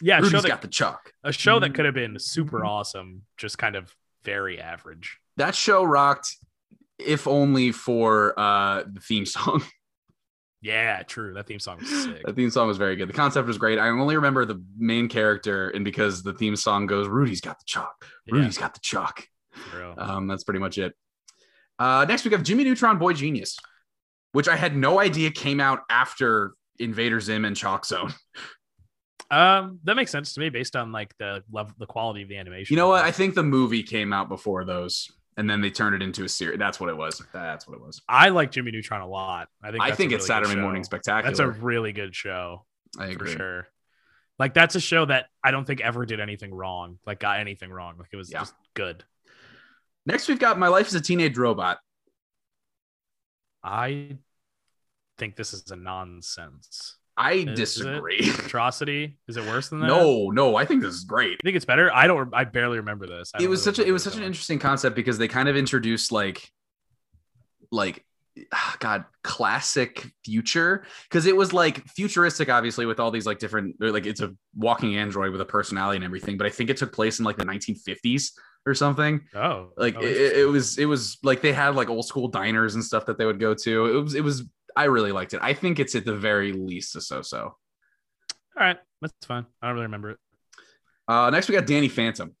Yeah, Rudy's got the chalk. A show that could have been super awesome, just kind of very average. That show rocked, if only for the theme song. Yeah, true. That theme song was sick. That theme song was very good. The concept was great. I only remember the main character, and because the theme song goes, Rudy's got the chalk. Rudy's got the chalk. That's pretty much it. Next, we have Jimmy Neutron Boy Genius, which I had no idea came out after Invader Zim and Chalk Zone. That makes sense to me based on like the quality of the animation. You know what? I think the movie came out before those, and then they turned it into a series. That's what it was. I like Jimmy Neutron a lot. I think it's really Saturday Morning Spectacular. That's a really good show. I agree. For sure. Like that's a show that I don't think ever did anything wrong. Like got anything wrong. Like it was just good. Next, we've got My Life as a Teenage Robot. I think this is a nonsense. I disagree. Atrocity? Is it worse than that? No. I think this is great. You think it's better? I barely remember this. It was such an interesting concept because they kind of introduced like classic future, because it was like futuristic, obviously, with all these like different, like it's a walking android with a personality and everything. But I think it took place in like the 1950s. Or something. It was like they had like old school diners and stuff that they would go to. It was I really liked it. I think it's at the very least a so-so. All right, that's fine. I don't really remember it. Next we got Danny Phantom.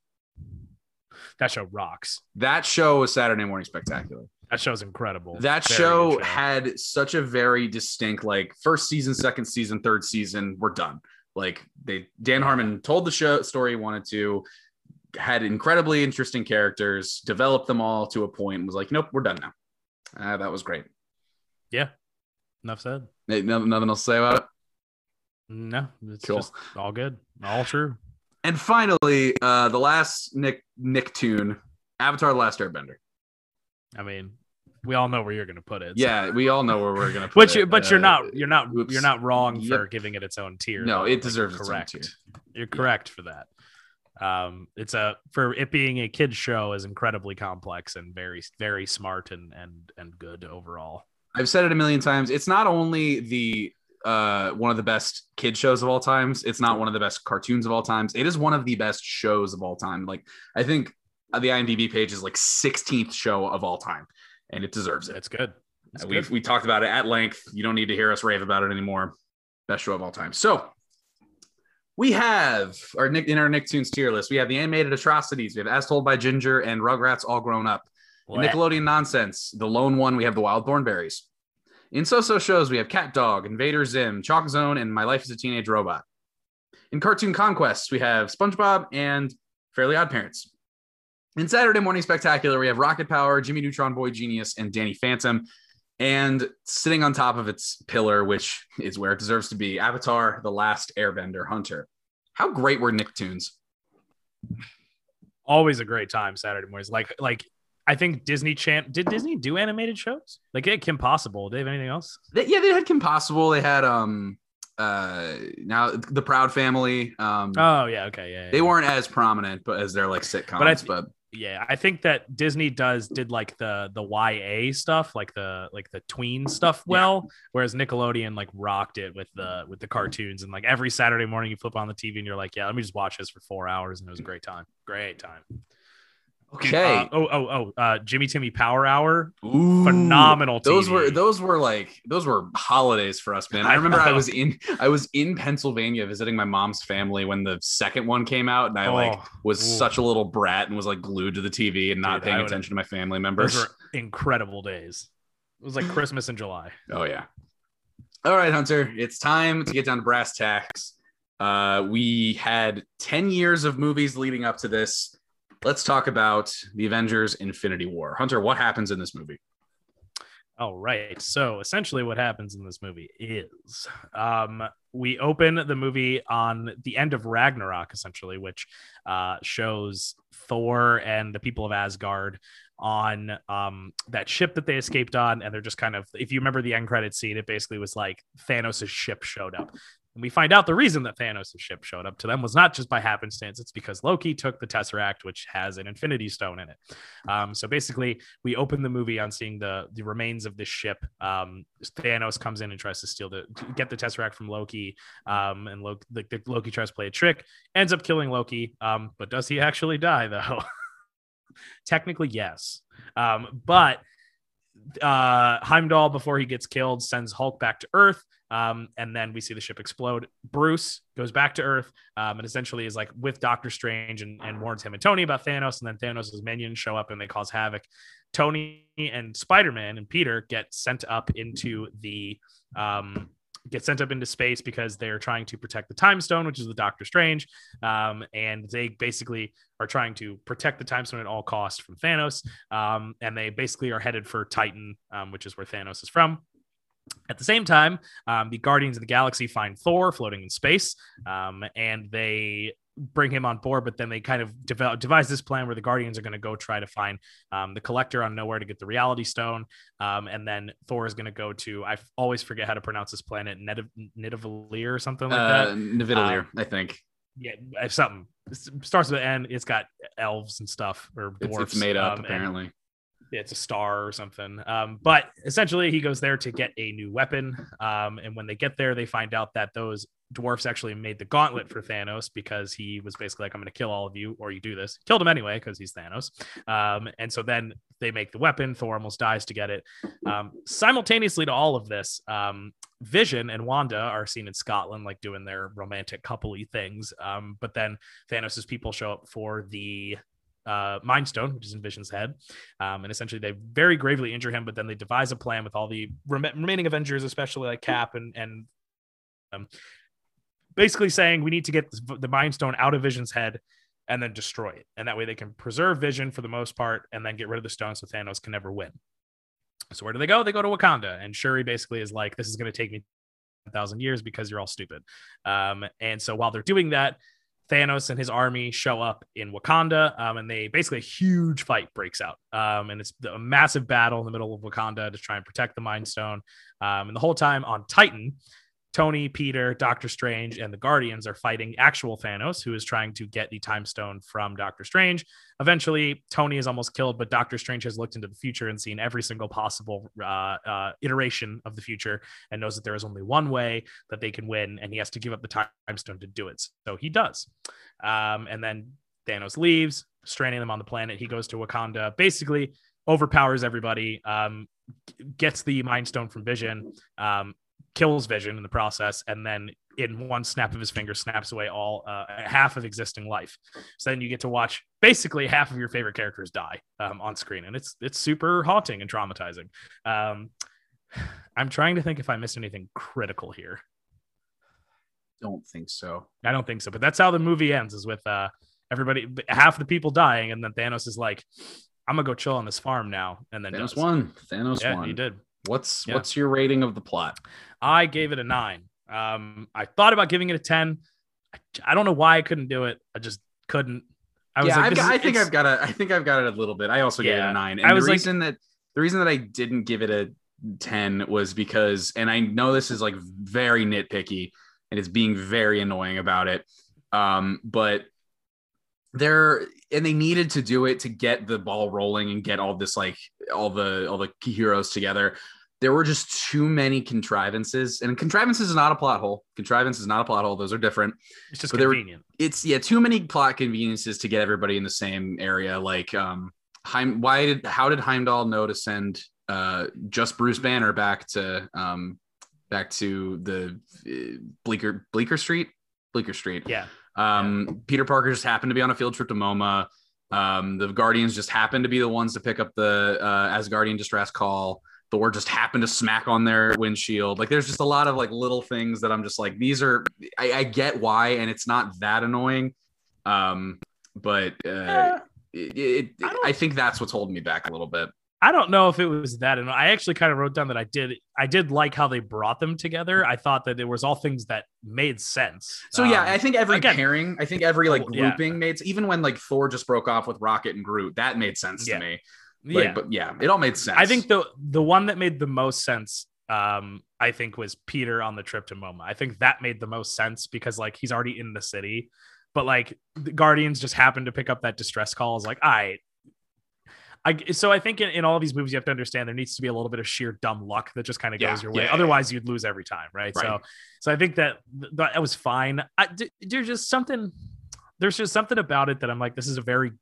That show rocks. That show was Saturday Morning Spectacular. That show's incredible. That show had such a very distinct like first season, second season, third season. We're done. Like Dan Harmon told the show story he wanted to. Had incredibly interesting characters, developed them all to a point, and was like, nope, we're done now. That was great. Yeah. Enough said. Nothing else to say about it? No. It's cool. Just all good. All true. And finally, the last Nicktoon, Avatar The Last Airbender. I mean, we all know where you're going to put it. So. Yeah, we all know where we're going to put it. But you're not wrong for giving it its own tier. No, it deserves correct. Its own tier. You're correct for that. For it being a kid's show is incredibly complex and very, very smart and good overall. I've said it a million times. It's not only the, one of the best kid shows of all times. It's not one of the best cartoons of all times. It is one of the best shows of all time. Like I think the IMDb page is like 16th show of all time and it deserves it. It's good. We talked about it at length. You don't need to hear us rave about it anymore. Best show of all time. So we have in our Nicktoons tier list, we have the animated atrocities. We have As Told by Ginger and Rugrats All Grown Up. In Nickelodeon Nonsense, the lone one, we have the Wild Thornberries. In So-So shows, we have CatDog, Invader Zim, Chalk Zone, and My Life as a Teenage Robot. In Cartoon Conquests, we have SpongeBob and Fairly Odd Parents. In Saturday Morning Spectacular, we have Rocket Power, Jimmy Neutron Boy Genius, and Danny Phantom. And sitting on top of its pillar, which is where it deserves to be, Avatar, The Last Airbender, Hunter. How great were Nicktoons? Always a great time, Saturday mornings. Like I think did Disney do animated shows? Like they had Kim Possible. Did they have anything else? They had Kim Possible. They had now The Proud Family. They weren't as prominent but as their like sitcoms, but yeah, I think that Disney did like the YA stuff, like the tween stuff whereas Nickelodeon like rocked it with the cartoons, and like every Saturday morning you flip on the TV and you're like, yeah, let me just watch this for 4 hours, and it was a great time. Okay. Jimmy Timmy Power Hour. Ooh, phenomenal TV. Those were holidays for us, man. I remember I was in Pennsylvania visiting my mom's family when the second one came out, and I such a little brat and was like glued to the TV and not paying attention to my family members. Those were incredible days. It was like Christmas in July. Oh yeah. All right, Hunter, it's time to get down to brass tacks. We had 10 years of movies leading up to this. Let's talk about the Avengers Infinity War. Hunter, what happens in this movie? All right. So essentially what happens in this movie is we open the movie on the end of Ragnarok, essentially, which shows Thor and the people of Asgard on that ship that they escaped on. And they're just kind of, if you remember the end credit scene, it basically was like Thanos' ship showed up. And we find out the reason that Thanos' ship showed up to them was not just by happenstance. It's because Loki took the Tesseract, which has an Infinity Stone in it. So basically, we open the movie on seeing the remains of this ship. Thanos comes in and tries to steal get the Tesseract from Loki. And Loki tries to play a trick, ends up killing Loki. But does he actually die, though? Technically, yes. But Heimdall, before he gets killed, sends Hulk back to Earth. And then we see the ship explode. Bruce goes back to Earth and essentially is like with Doctor Strange and warns him and Tony about Thanos. And then Thanos' minions show up and they cause havoc. Tony and Spider-Man and Peter get sent up into space because they're trying to protect the Time Stone, which is the Doctor Strange. And they basically are trying to protect the Time Stone at all costs from Thanos. And they basically are headed for Titan, which is where Thanos is from. At the same time, the Guardians of the Galaxy find Thor floating in space, and they bring him on board, but then they kind of devise this plan where the Guardians are going to go try to find the Collector on Nowhere to get the Reality Stone, and then Thor is going to go to, I always forget how to pronounce this planet, Nidavellir or something like that. Nidavellir, I think. Yeah, something. It starts with N, it's got elves and stuff, or dwarves. It's made up, apparently. It's a star or something. But essentially he goes there to get a new weapon. And when they get there, they find out that those dwarfs actually made the gauntlet for Thanos because he was basically like, I'm going to kill all of you or you do this. Killed him anyway because he's Thanos. And so then they make the weapon. Thor almost dies to get it. Simultaneously to all of this, Vision and Wanda are seen in Scotland, like doing their romantic couple-y things. But then Thanos' people show up for the Mind Stone, which is in Vision's head, and essentially they very gravely injure him, but then they devise a plan with all the remaining Avengers, especially like Cap and basically saying we need to get the Mind Stone out of Vision's head and then destroy it, and that way they can preserve Vision for the most part and then get rid of the stone so Thanos can never win. So where do they go? They go to Wakanda, and Shuri basically is like, this is going to take me 1,000 years because you're all stupid. And so while they're doing that, Thanos and his army show up in Wakanda, and they basically a huge fight breaks out. And it's a massive battle in the middle of Wakanda to try and protect the Mind Stone. And the whole time on Titan, Tony, Peter, Doctor Strange, and the Guardians are fighting actual Thanos, who is trying to get the Time Stone from Doctor Strange. Eventually, Tony is almost killed, but Doctor Strange has looked into the future and seen every single possible iteration of the future and knows that there is only one way that they can win, and he has to give up the Time Stone to do it. So he does. And then Thanos leaves, stranding them on the planet. He goes to Wakanda, basically overpowers everybody, gets the Mind Stone from Vision, kills Vision in the process, and then in one snap of his finger snaps away all half of existing life. So then you get to watch basically half of your favorite characters die on screen, and it's super haunting and traumatizing. I'm trying to think if I missed anything critical here. I don't think so, but that's how the movie ends, is with everybody, half the people dying, and then Thanos is like, I'm gonna go chill on this farm now, and then Thanos won. He did. What's your rating of the plot? I gave it a 9. I thought about giving it a 10. I don't know why I couldn't do it. I just couldn't. I think I've got it a little bit. I also gave it a 9. And the reason that I didn't give it a 10 was because, and I know this is like very nitpicky and it's being very annoying about it. But they needed to do it to get the ball rolling and get all this, like all the heroes together. There were just too many contrivances, and contrivances is not a plot hole. Those are different. It's just convenient. Too many plot conveniences to get everybody in the same area. Like, how did Heimdall know to send just Bruce Banner back to the Bleecker Street? Yeah. Peter Parker just happened to be on a field trip to MoMA. The Guardians just happened to be the ones to pick up the Asgardian distress call. Thor just happened to smack on their windshield. Like, there's just a lot of like little things that I'm just like, these are, I get why, and it's not that annoying. But I think that's what's holding me back a little bit. I don't know if it was that. And I actually kind of wrote down that I did like how they brought them together. I thought that it was all things that made sense. So yeah, I think every pairing, I think every like grouping made, even when like Thor just broke off with Rocket and Groot, that made sense to me. Like, but yeah, it all made sense. I think the one that made the most sense, I think, was Peter on the trip to MoMA. I think that made the most sense because like he's already in the city, but like the Guardians just happened to pick up that distress call. Is like, all right. So I think in all of these movies, you have to understand there needs to be a little bit of sheer dumb luck that just kind of goes your way. Otherwise, you'd lose every time, right? So I think that was fine. There's just something about it that I'm like, this is a very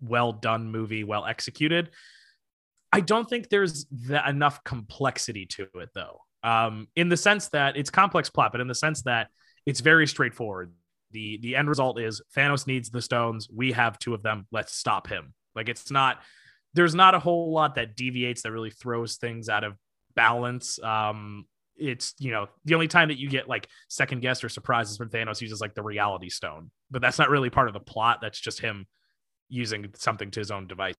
well done movie, well executed. I don't think there's enough complexity to it, though, in the sense that it's complex plot, but in the sense that it's very straightforward. The end result is Thanos needs the stones. We have two of them. Let's stop him. Like, it's not... There's not a whole lot that deviates, that really throws things out of balance. It's, you know, the only time that you get like second guess or surprise is when Thanos uses like the reality stone, but that's not really part of the plot. That's just him using something to his own devices.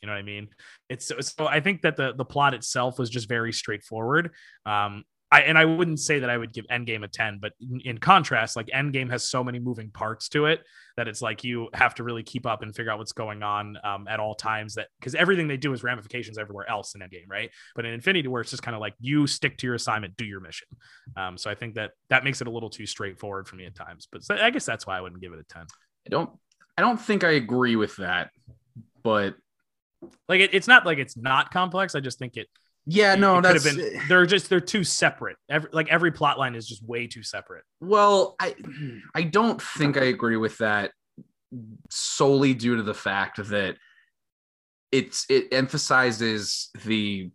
You know what I mean? So I think that the plot itself was just very straightforward. I wouldn't say that I would give Endgame a 10, but in contrast, like Endgame has so many moving parts to it that it's like you have to really keep up and figure out what's going on at all times. That because everything they do is ramifications everywhere else in Endgame, right? But in Infinity War, it's just kind of like you stick to your assignment, do your mission. So I think that makes it a little too straightforward for me at times. But I guess that's why I wouldn't give it a 10. I don't think I agree with that, but like it's not like it's not complex. I just think it. Yeah, no, that's been, they're too separate. Every plot line is just way too separate. Well, I don't think I agree with that solely due to the fact that it emphasizes the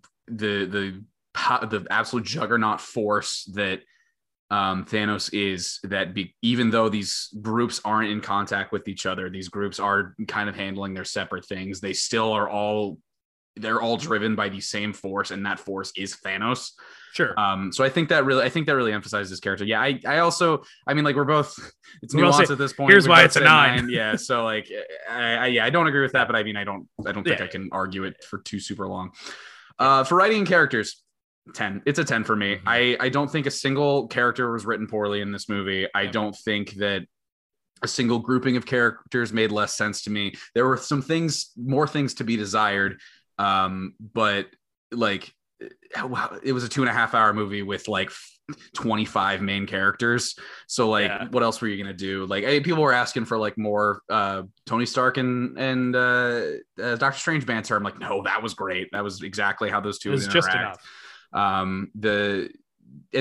absolute juggernaut force that Thanos is. Even though these groups aren't in contact with each other, these groups are kind of handling their separate things. They still are all. They're all driven by the same force, and that force is Thanos. Sure. So I think that really emphasizes his character. Yeah. I also mean, like, we're both, it's nuanced at this point. Here's why it's a 9. Yeah. So like, I don't agree with that, but I mean, I don't think I can argue it for too super long. For writing characters, 10, it's a 10 for me. Mm-hmm. I don't think a single character was written poorly in this movie. I don't think that a single grouping of characters made less sense to me. There were some things, more things to be desired. But like, it was a 2.5 hour movie with like 25 main characters. So like, what else were you going to do? Like, people were asking for like more, Tony Stark and Doctor Strange banter. I'm like, no, that was great. That was exactly how those two would interact. Just enough. And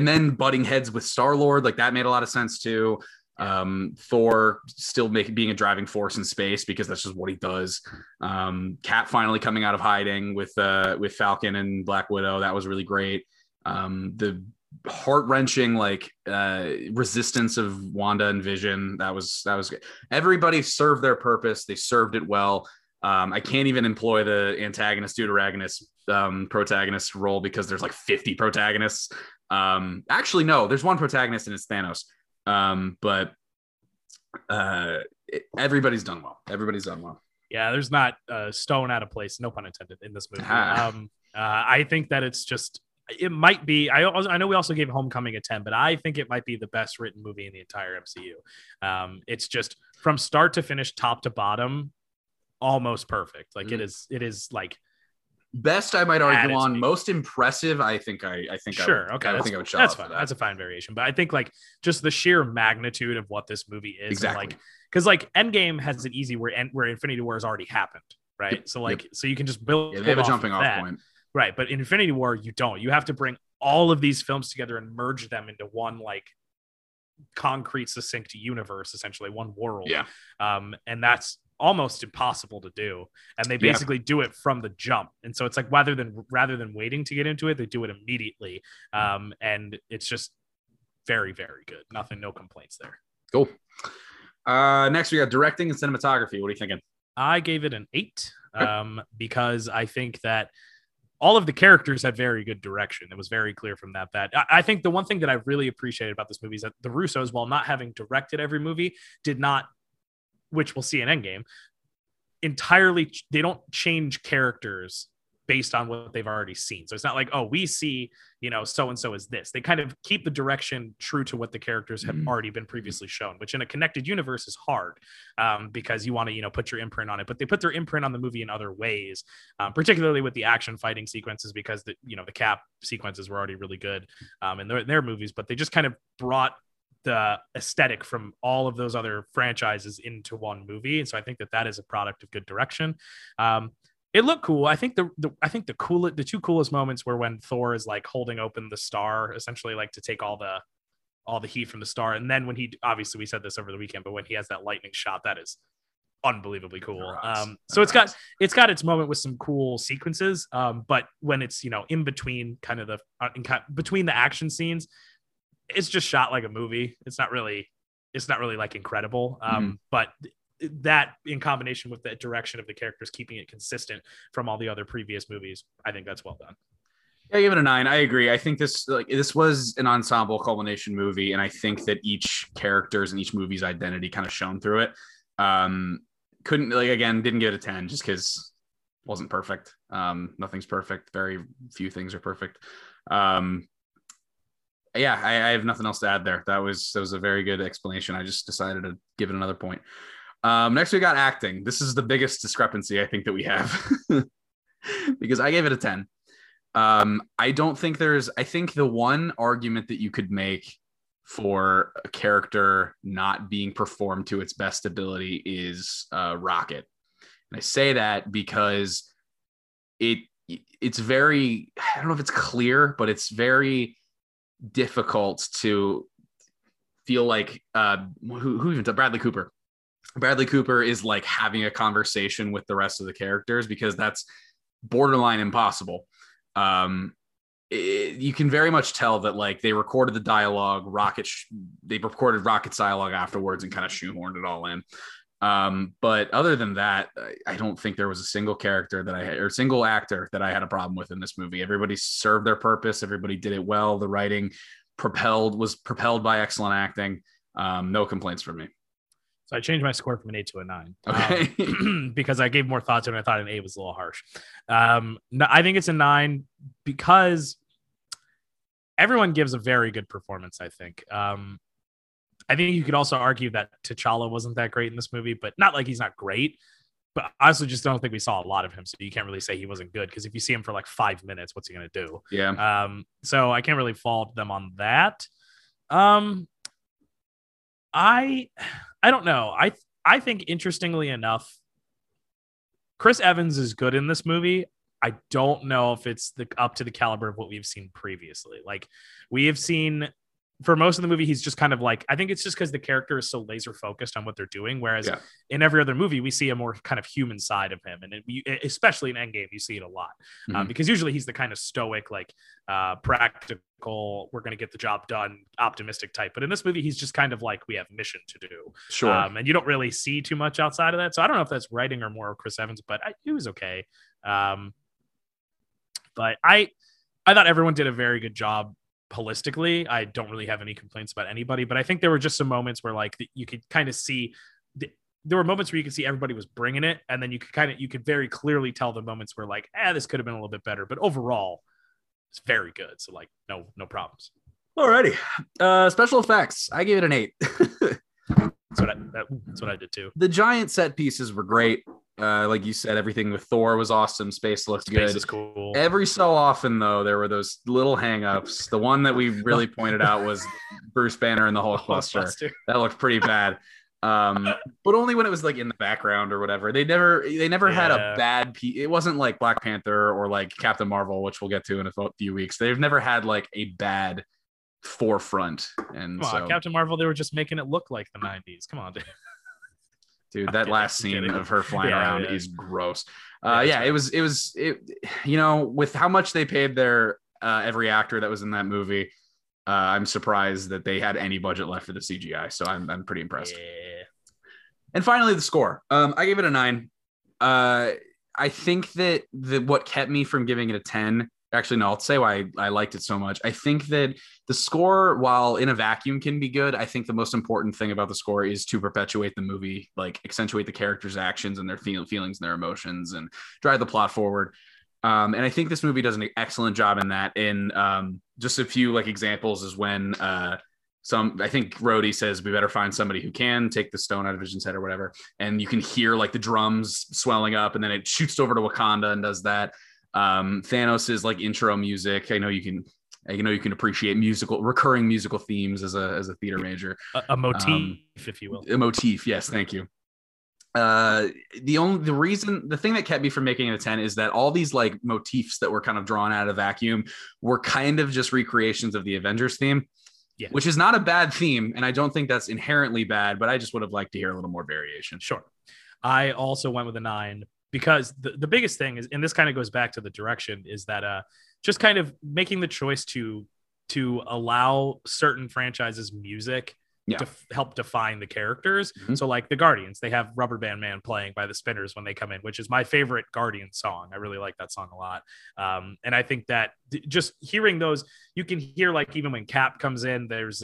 then butting heads with Star-Lord, like that made a lot of sense too. Thor still being a driving force in space because that's just what he does. Cap finally coming out of hiding with Falcon and Black Widow, that was really great. The heart-wrenching like resistance of Wanda and Vision, that was good. Everybody served their purpose, they served it well. I can't even employ the antagonist deuteragonist protagonist role because there's like 50 protagonists. Actually no, there's one protagonist and it's Thanos. Everybody's done well. Yeah, there's not a stone out of place, no pun intended, in this movie. I think that it's just, it might be, I know we also gave Homecoming a 10, but I think it might be the best written movie in the entire MCU. It's just from start to finish, top to bottom, almost perfect. Like it is like best, I might argue on. Most impressive, I think. Sure, okay. I think I would shut off for that. That's a fine variation, but I think like just the sheer magnitude of what this movie is, exactly. Like, because like Endgame has it easy where Infinity War has already happened, right? Yep, so like, so you can just build. Yeah, they have a jumping off point, right? But in Infinity War, you don't. You have to bring all of these films together and merge them into one like concrete, succinct universe, essentially one world. Yeah. And that's almost impossible to do, and they basically do it from the jump. And so it's like rather than waiting to get into it, they do it immediately. And it's just very, very good. No complaints there. Cool. Next we got directing and cinematography. What are you thinking? I gave it an 8 because I think that all of the characters had very good direction. It was very clear from that. I think the one thing that I really appreciated about this movie is that the Russos, while not having directed every movie, did not, which we'll see in Endgame, entirely, they don't change characters based on what they've already seen. So it's not like, oh, we see, you know, so-and-so is this. They kind of keep the direction true to what the characters have already been previously shown, which in a connected universe is hard because you want to, you know, put your imprint on it, but they put their imprint on the movie in other ways, particularly with the action fighting sequences, because the, you know, the Cap sequences were already really good in their movies, but they just kind of brought the aesthetic from all of those other franchises into one movie. And so I think that that is a product of good direction. It looked cool. I think the two coolest moments were when Thor is like holding open the star, essentially like to take all the heat from the star. And then when he, obviously we said this over the weekend, but when he has that lightning shot, that is unbelievably cool. So it's got its moment with some cool sequences. But when it's, you know, in between kind of between the action scenes, it's just shot like a movie. It's not really like incredible. But that in combination with the direction of the characters, keeping it consistent from all the other previous movies, I think that's well done. Yeah, I give it a 9. I agree. I think this was an ensemble culmination movie, and I think that each character's and each movie's identity kind of shone through it. Didn't give it a 10 just because it wasn't perfect. Nothing's perfect. Very few things are perfect. Yeah, I have nothing else to add there. That was a very good explanation. I just decided to give it another point. Next, we got acting. This is the biggest discrepancy I think that we have because I gave it a 10. I think the one argument that you could make for a character not being performed to its best ability is Rocket. And I say that because it's very, I don't know if it's clear, but it's very difficult to feel like Bradley Cooper. Bradley Cooper is like having a conversation with the rest of the characters, because that's borderline impossible. You can very much tell that like they recorded the dialogue, they recorded Rocket's dialogue afterwards and kind of shoehorned it all in. But other than that, I don't think there was a single character single actor that I had a problem with in this movie. Everybody served their purpose. Everybody did it well. The writing was propelled by excellent acting. No complaints from me. So I changed my score from an 8 to a 9. Okay. Because I gave more thought to it, and I thought an 8 was a little harsh. No, I think it's a 9 because everyone gives a very good performance, I think. I think you could also argue that T'Challa wasn't that great in this movie, but not like he's not great. But I also just don't think we saw a lot of him, so you can't really say he wasn't good, because if you see him for like 5 minutes, what's he going to do? Yeah. So I can't really fault them on that. I don't know. I think, interestingly enough, Chris Evans is good in this movie. I don't know if it's up to the caliber of what we've seen previously. Like, we have seen, for most of the movie, he's just kind of like, I think it's just because the character is so laser focused on what they're doing. Whereas in every other movie, we see a more kind of human side of him. And especially in Endgame, you see it a lot because usually he's the kind of stoic, like practical, we're going to get the job done, optimistic type. But in this movie, he's just kind of like, we have mission to do. Sure. And you don't really see too much outside of that. So I don't know if that's writing or more Chris Evans, but it was okay. But I thought everyone did a very good job. Holistically, I don't really have any complaints about anybody, but I think there were just some moments where like you could kind of see there were moments where you could see everybody was bringing it, and then you could very clearly tell the moments where like, this could have been a little bit better, but overall it's very good. So like no problems. Alrighty. Special effects. I gave it an 8. That's what I did too. The giant set pieces were great. Like you said, everything with Thor was awesome. Space looked good. Space is cool. Every so often, though, there were those little hang-ups. The one that we really pointed out was Bruce Banner and the Hulkbuster. That looked pretty bad. But only when it was like in the background or whatever. They never had a bad piece. It wasn't like Black Panther or like Captain Marvel, which we'll get to in a few weeks. They've never had like a bad forefront. And Captain Marvel, they were just making it look like the 90s. Come on, dude. Dude, that last scene of her flying around is gross. It was, you know, with how much they paid their every actor that was in that movie, I'm surprised that they had any budget left for the CGI. So I'm pretty impressed. Yeah. And finally, the score. I gave it a 9. I think that what kept me from giving it a 10, actually, no, I'll say why I liked it so much. I think that the score, while in a vacuum can be good, I think the most important thing about the score is to perpetuate the movie, like accentuate the characters' actions and their feelings and their emotions and drive the plot forward. And I think this movie does an excellent job in that. In just a few like examples is when I think Rhodey says, we better find somebody who can take the stone out of Vision's head or whatever. And you can hear like the drums swelling up, and then it shoots over to Wakanda and does that. Thanos is like intro music. I know you can appreciate recurring musical themes as a theater major. A motif, if you will. A motif. Yes. Thank you. The thing that kept me from making it a 10 is that all these like motifs that were kind of drawn out of vacuum were kind of just recreations of the Avengers theme, which is not a bad theme. And I don't think that's inherently bad, but I just would have liked to hear a little more variation. Sure. I also went with a 9 because the biggest thing is, and this kind of goes back to the direction, is that, just kind of making the choice to allow certain franchises music to help define the characters. Mm-hmm. So like the Guardians, they have Rubber Band Man playing by the Spinners when they come in, which is my favorite Guardian song. I really like that song a lot. And I think that just hearing those, you can hear like even when Cap comes in, there's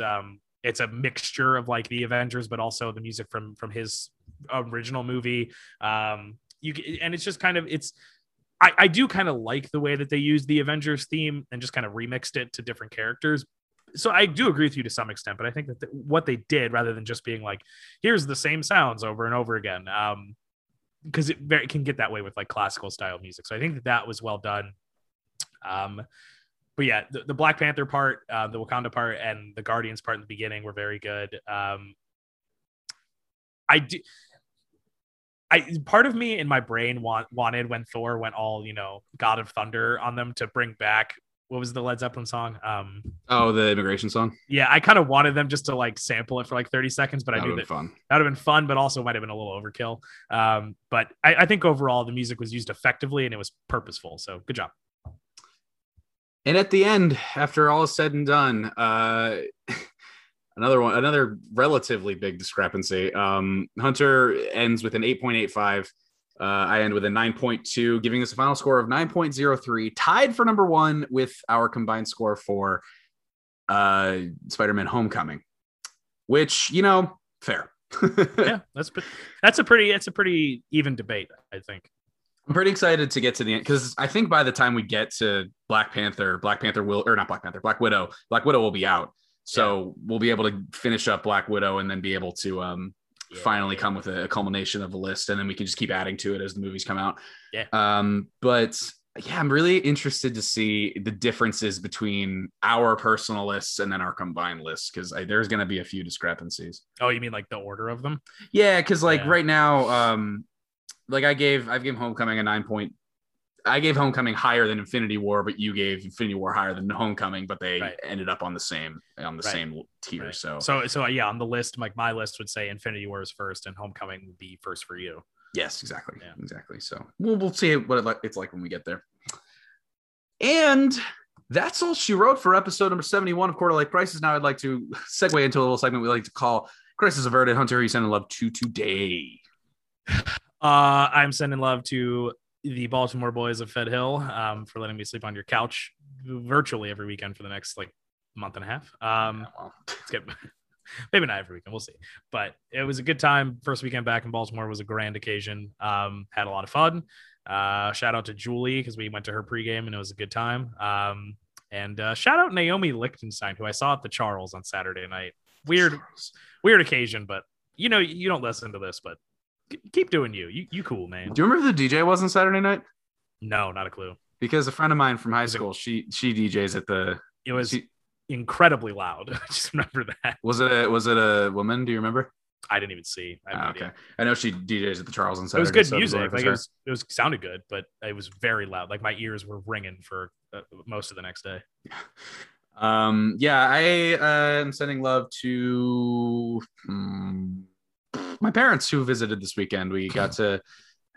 it's a mixture of like the Avengers, but also the music from his original movie. I do kind of like the way that they used the Avengers theme and just kind of remixed it to different characters. So I do agree with you to some extent, but I think that what they did, rather than just being like, here's the same sounds over and over again, because it can get that way with like classical style music. So I think that was well done. But yeah, the Black Panther part, the Wakanda part, and the Guardians part in the beginning were very good. Part of me in my brain wanted when Thor went all, God of Thunder on them, to bring back, what was the Led Zeppelin song? The immigration song. Yeah. I kind of wanted them just to like sample it for like 30 seconds, but I knew that would have been fun, but also might've been a little overkill. But I think overall the music was used effectively and it was purposeful. So good job. And at the end, after all is said and done, another relatively big discrepancy. Hunter ends with an 8.85. I end with a 9.2, giving us a final score of 9.03, tied for number one with our combined score for Spider-Man Homecoming, which, fair. Yeah, that's a pretty even debate, I think. I'm pretty excited to get to the end, because I think by the time we get to Black Widow will be out. So we'll be able to finish up Black Widow and then be able to finally come with a culmination of a list. And then we can just keep adding to it as the movies come out. Yeah. I'm really interested to see the differences between our personal lists and then our combined lists, because there's going to be a few discrepancies. Oh, you mean like the order of them? Yeah. Because right now, I gave Homecoming a 9. I gave Homecoming higher than Infinity War, but you gave Infinity War higher than Homecoming, but they ended up on the same tier. Right. So yeah, on the list, like my list would say Infinity War is first and Homecoming would be first for you. Yes, exactly. Yeah. Exactly. So we'll see what it's like when we get there. And that's all she wrote for episode number 71 of Quarter Life Crisis. Now I'd like to segue into a little segment we like to call Crisis Averted. Hunter, who are you sending love to today? I'm sending love to the Baltimore Boys of Fed Hill for letting me sleep on your couch virtually every weekend for the next like month and a half. Maybe not every weekend, we'll see, but it was a good time. First weekend back in Baltimore was a grand occasion. Had a lot of fun. Shout out to Julie, because we went to her pregame and it was a good time. And shout out Naomi Lichtenstein, who I saw at the Charles on Saturday night. Weird occasion, but you don't listen to this, but keep doing you cool, man. Do you remember the DJ was on Saturday night? No, not a clue. Because a friend of mine from high school, she DJs at it was incredibly loud. I just remember that. Was it a woman? Do you remember? I didn't even see. Okay. I know she DJs at the Charles on Saturday. It was good music. It sounded good, but it was very loud. Like my ears were ringing for most of the next day. I am sending love to my parents, who visited this weekend. We got to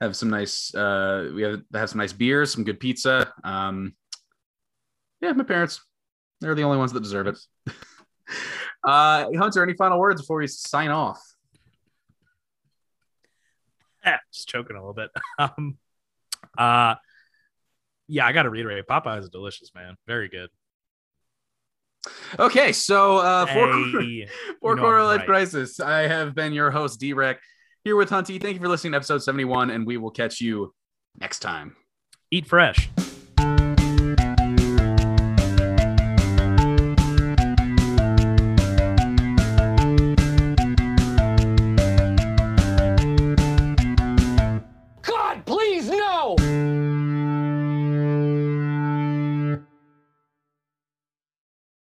have some nice, we have some nice beers, some good pizza. My parents, they're the only ones that deserve it. Hunter, any final words before we sign off? Yeah, just choking a little bit. I got to reiterate, Popeye is delicious, man. Very good. Okay, so for Quarter Life Crisis, I have been your host, DWreck, here with Hunty. Thank you for listening to episode 71, and we will catch you next time. Eat fresh.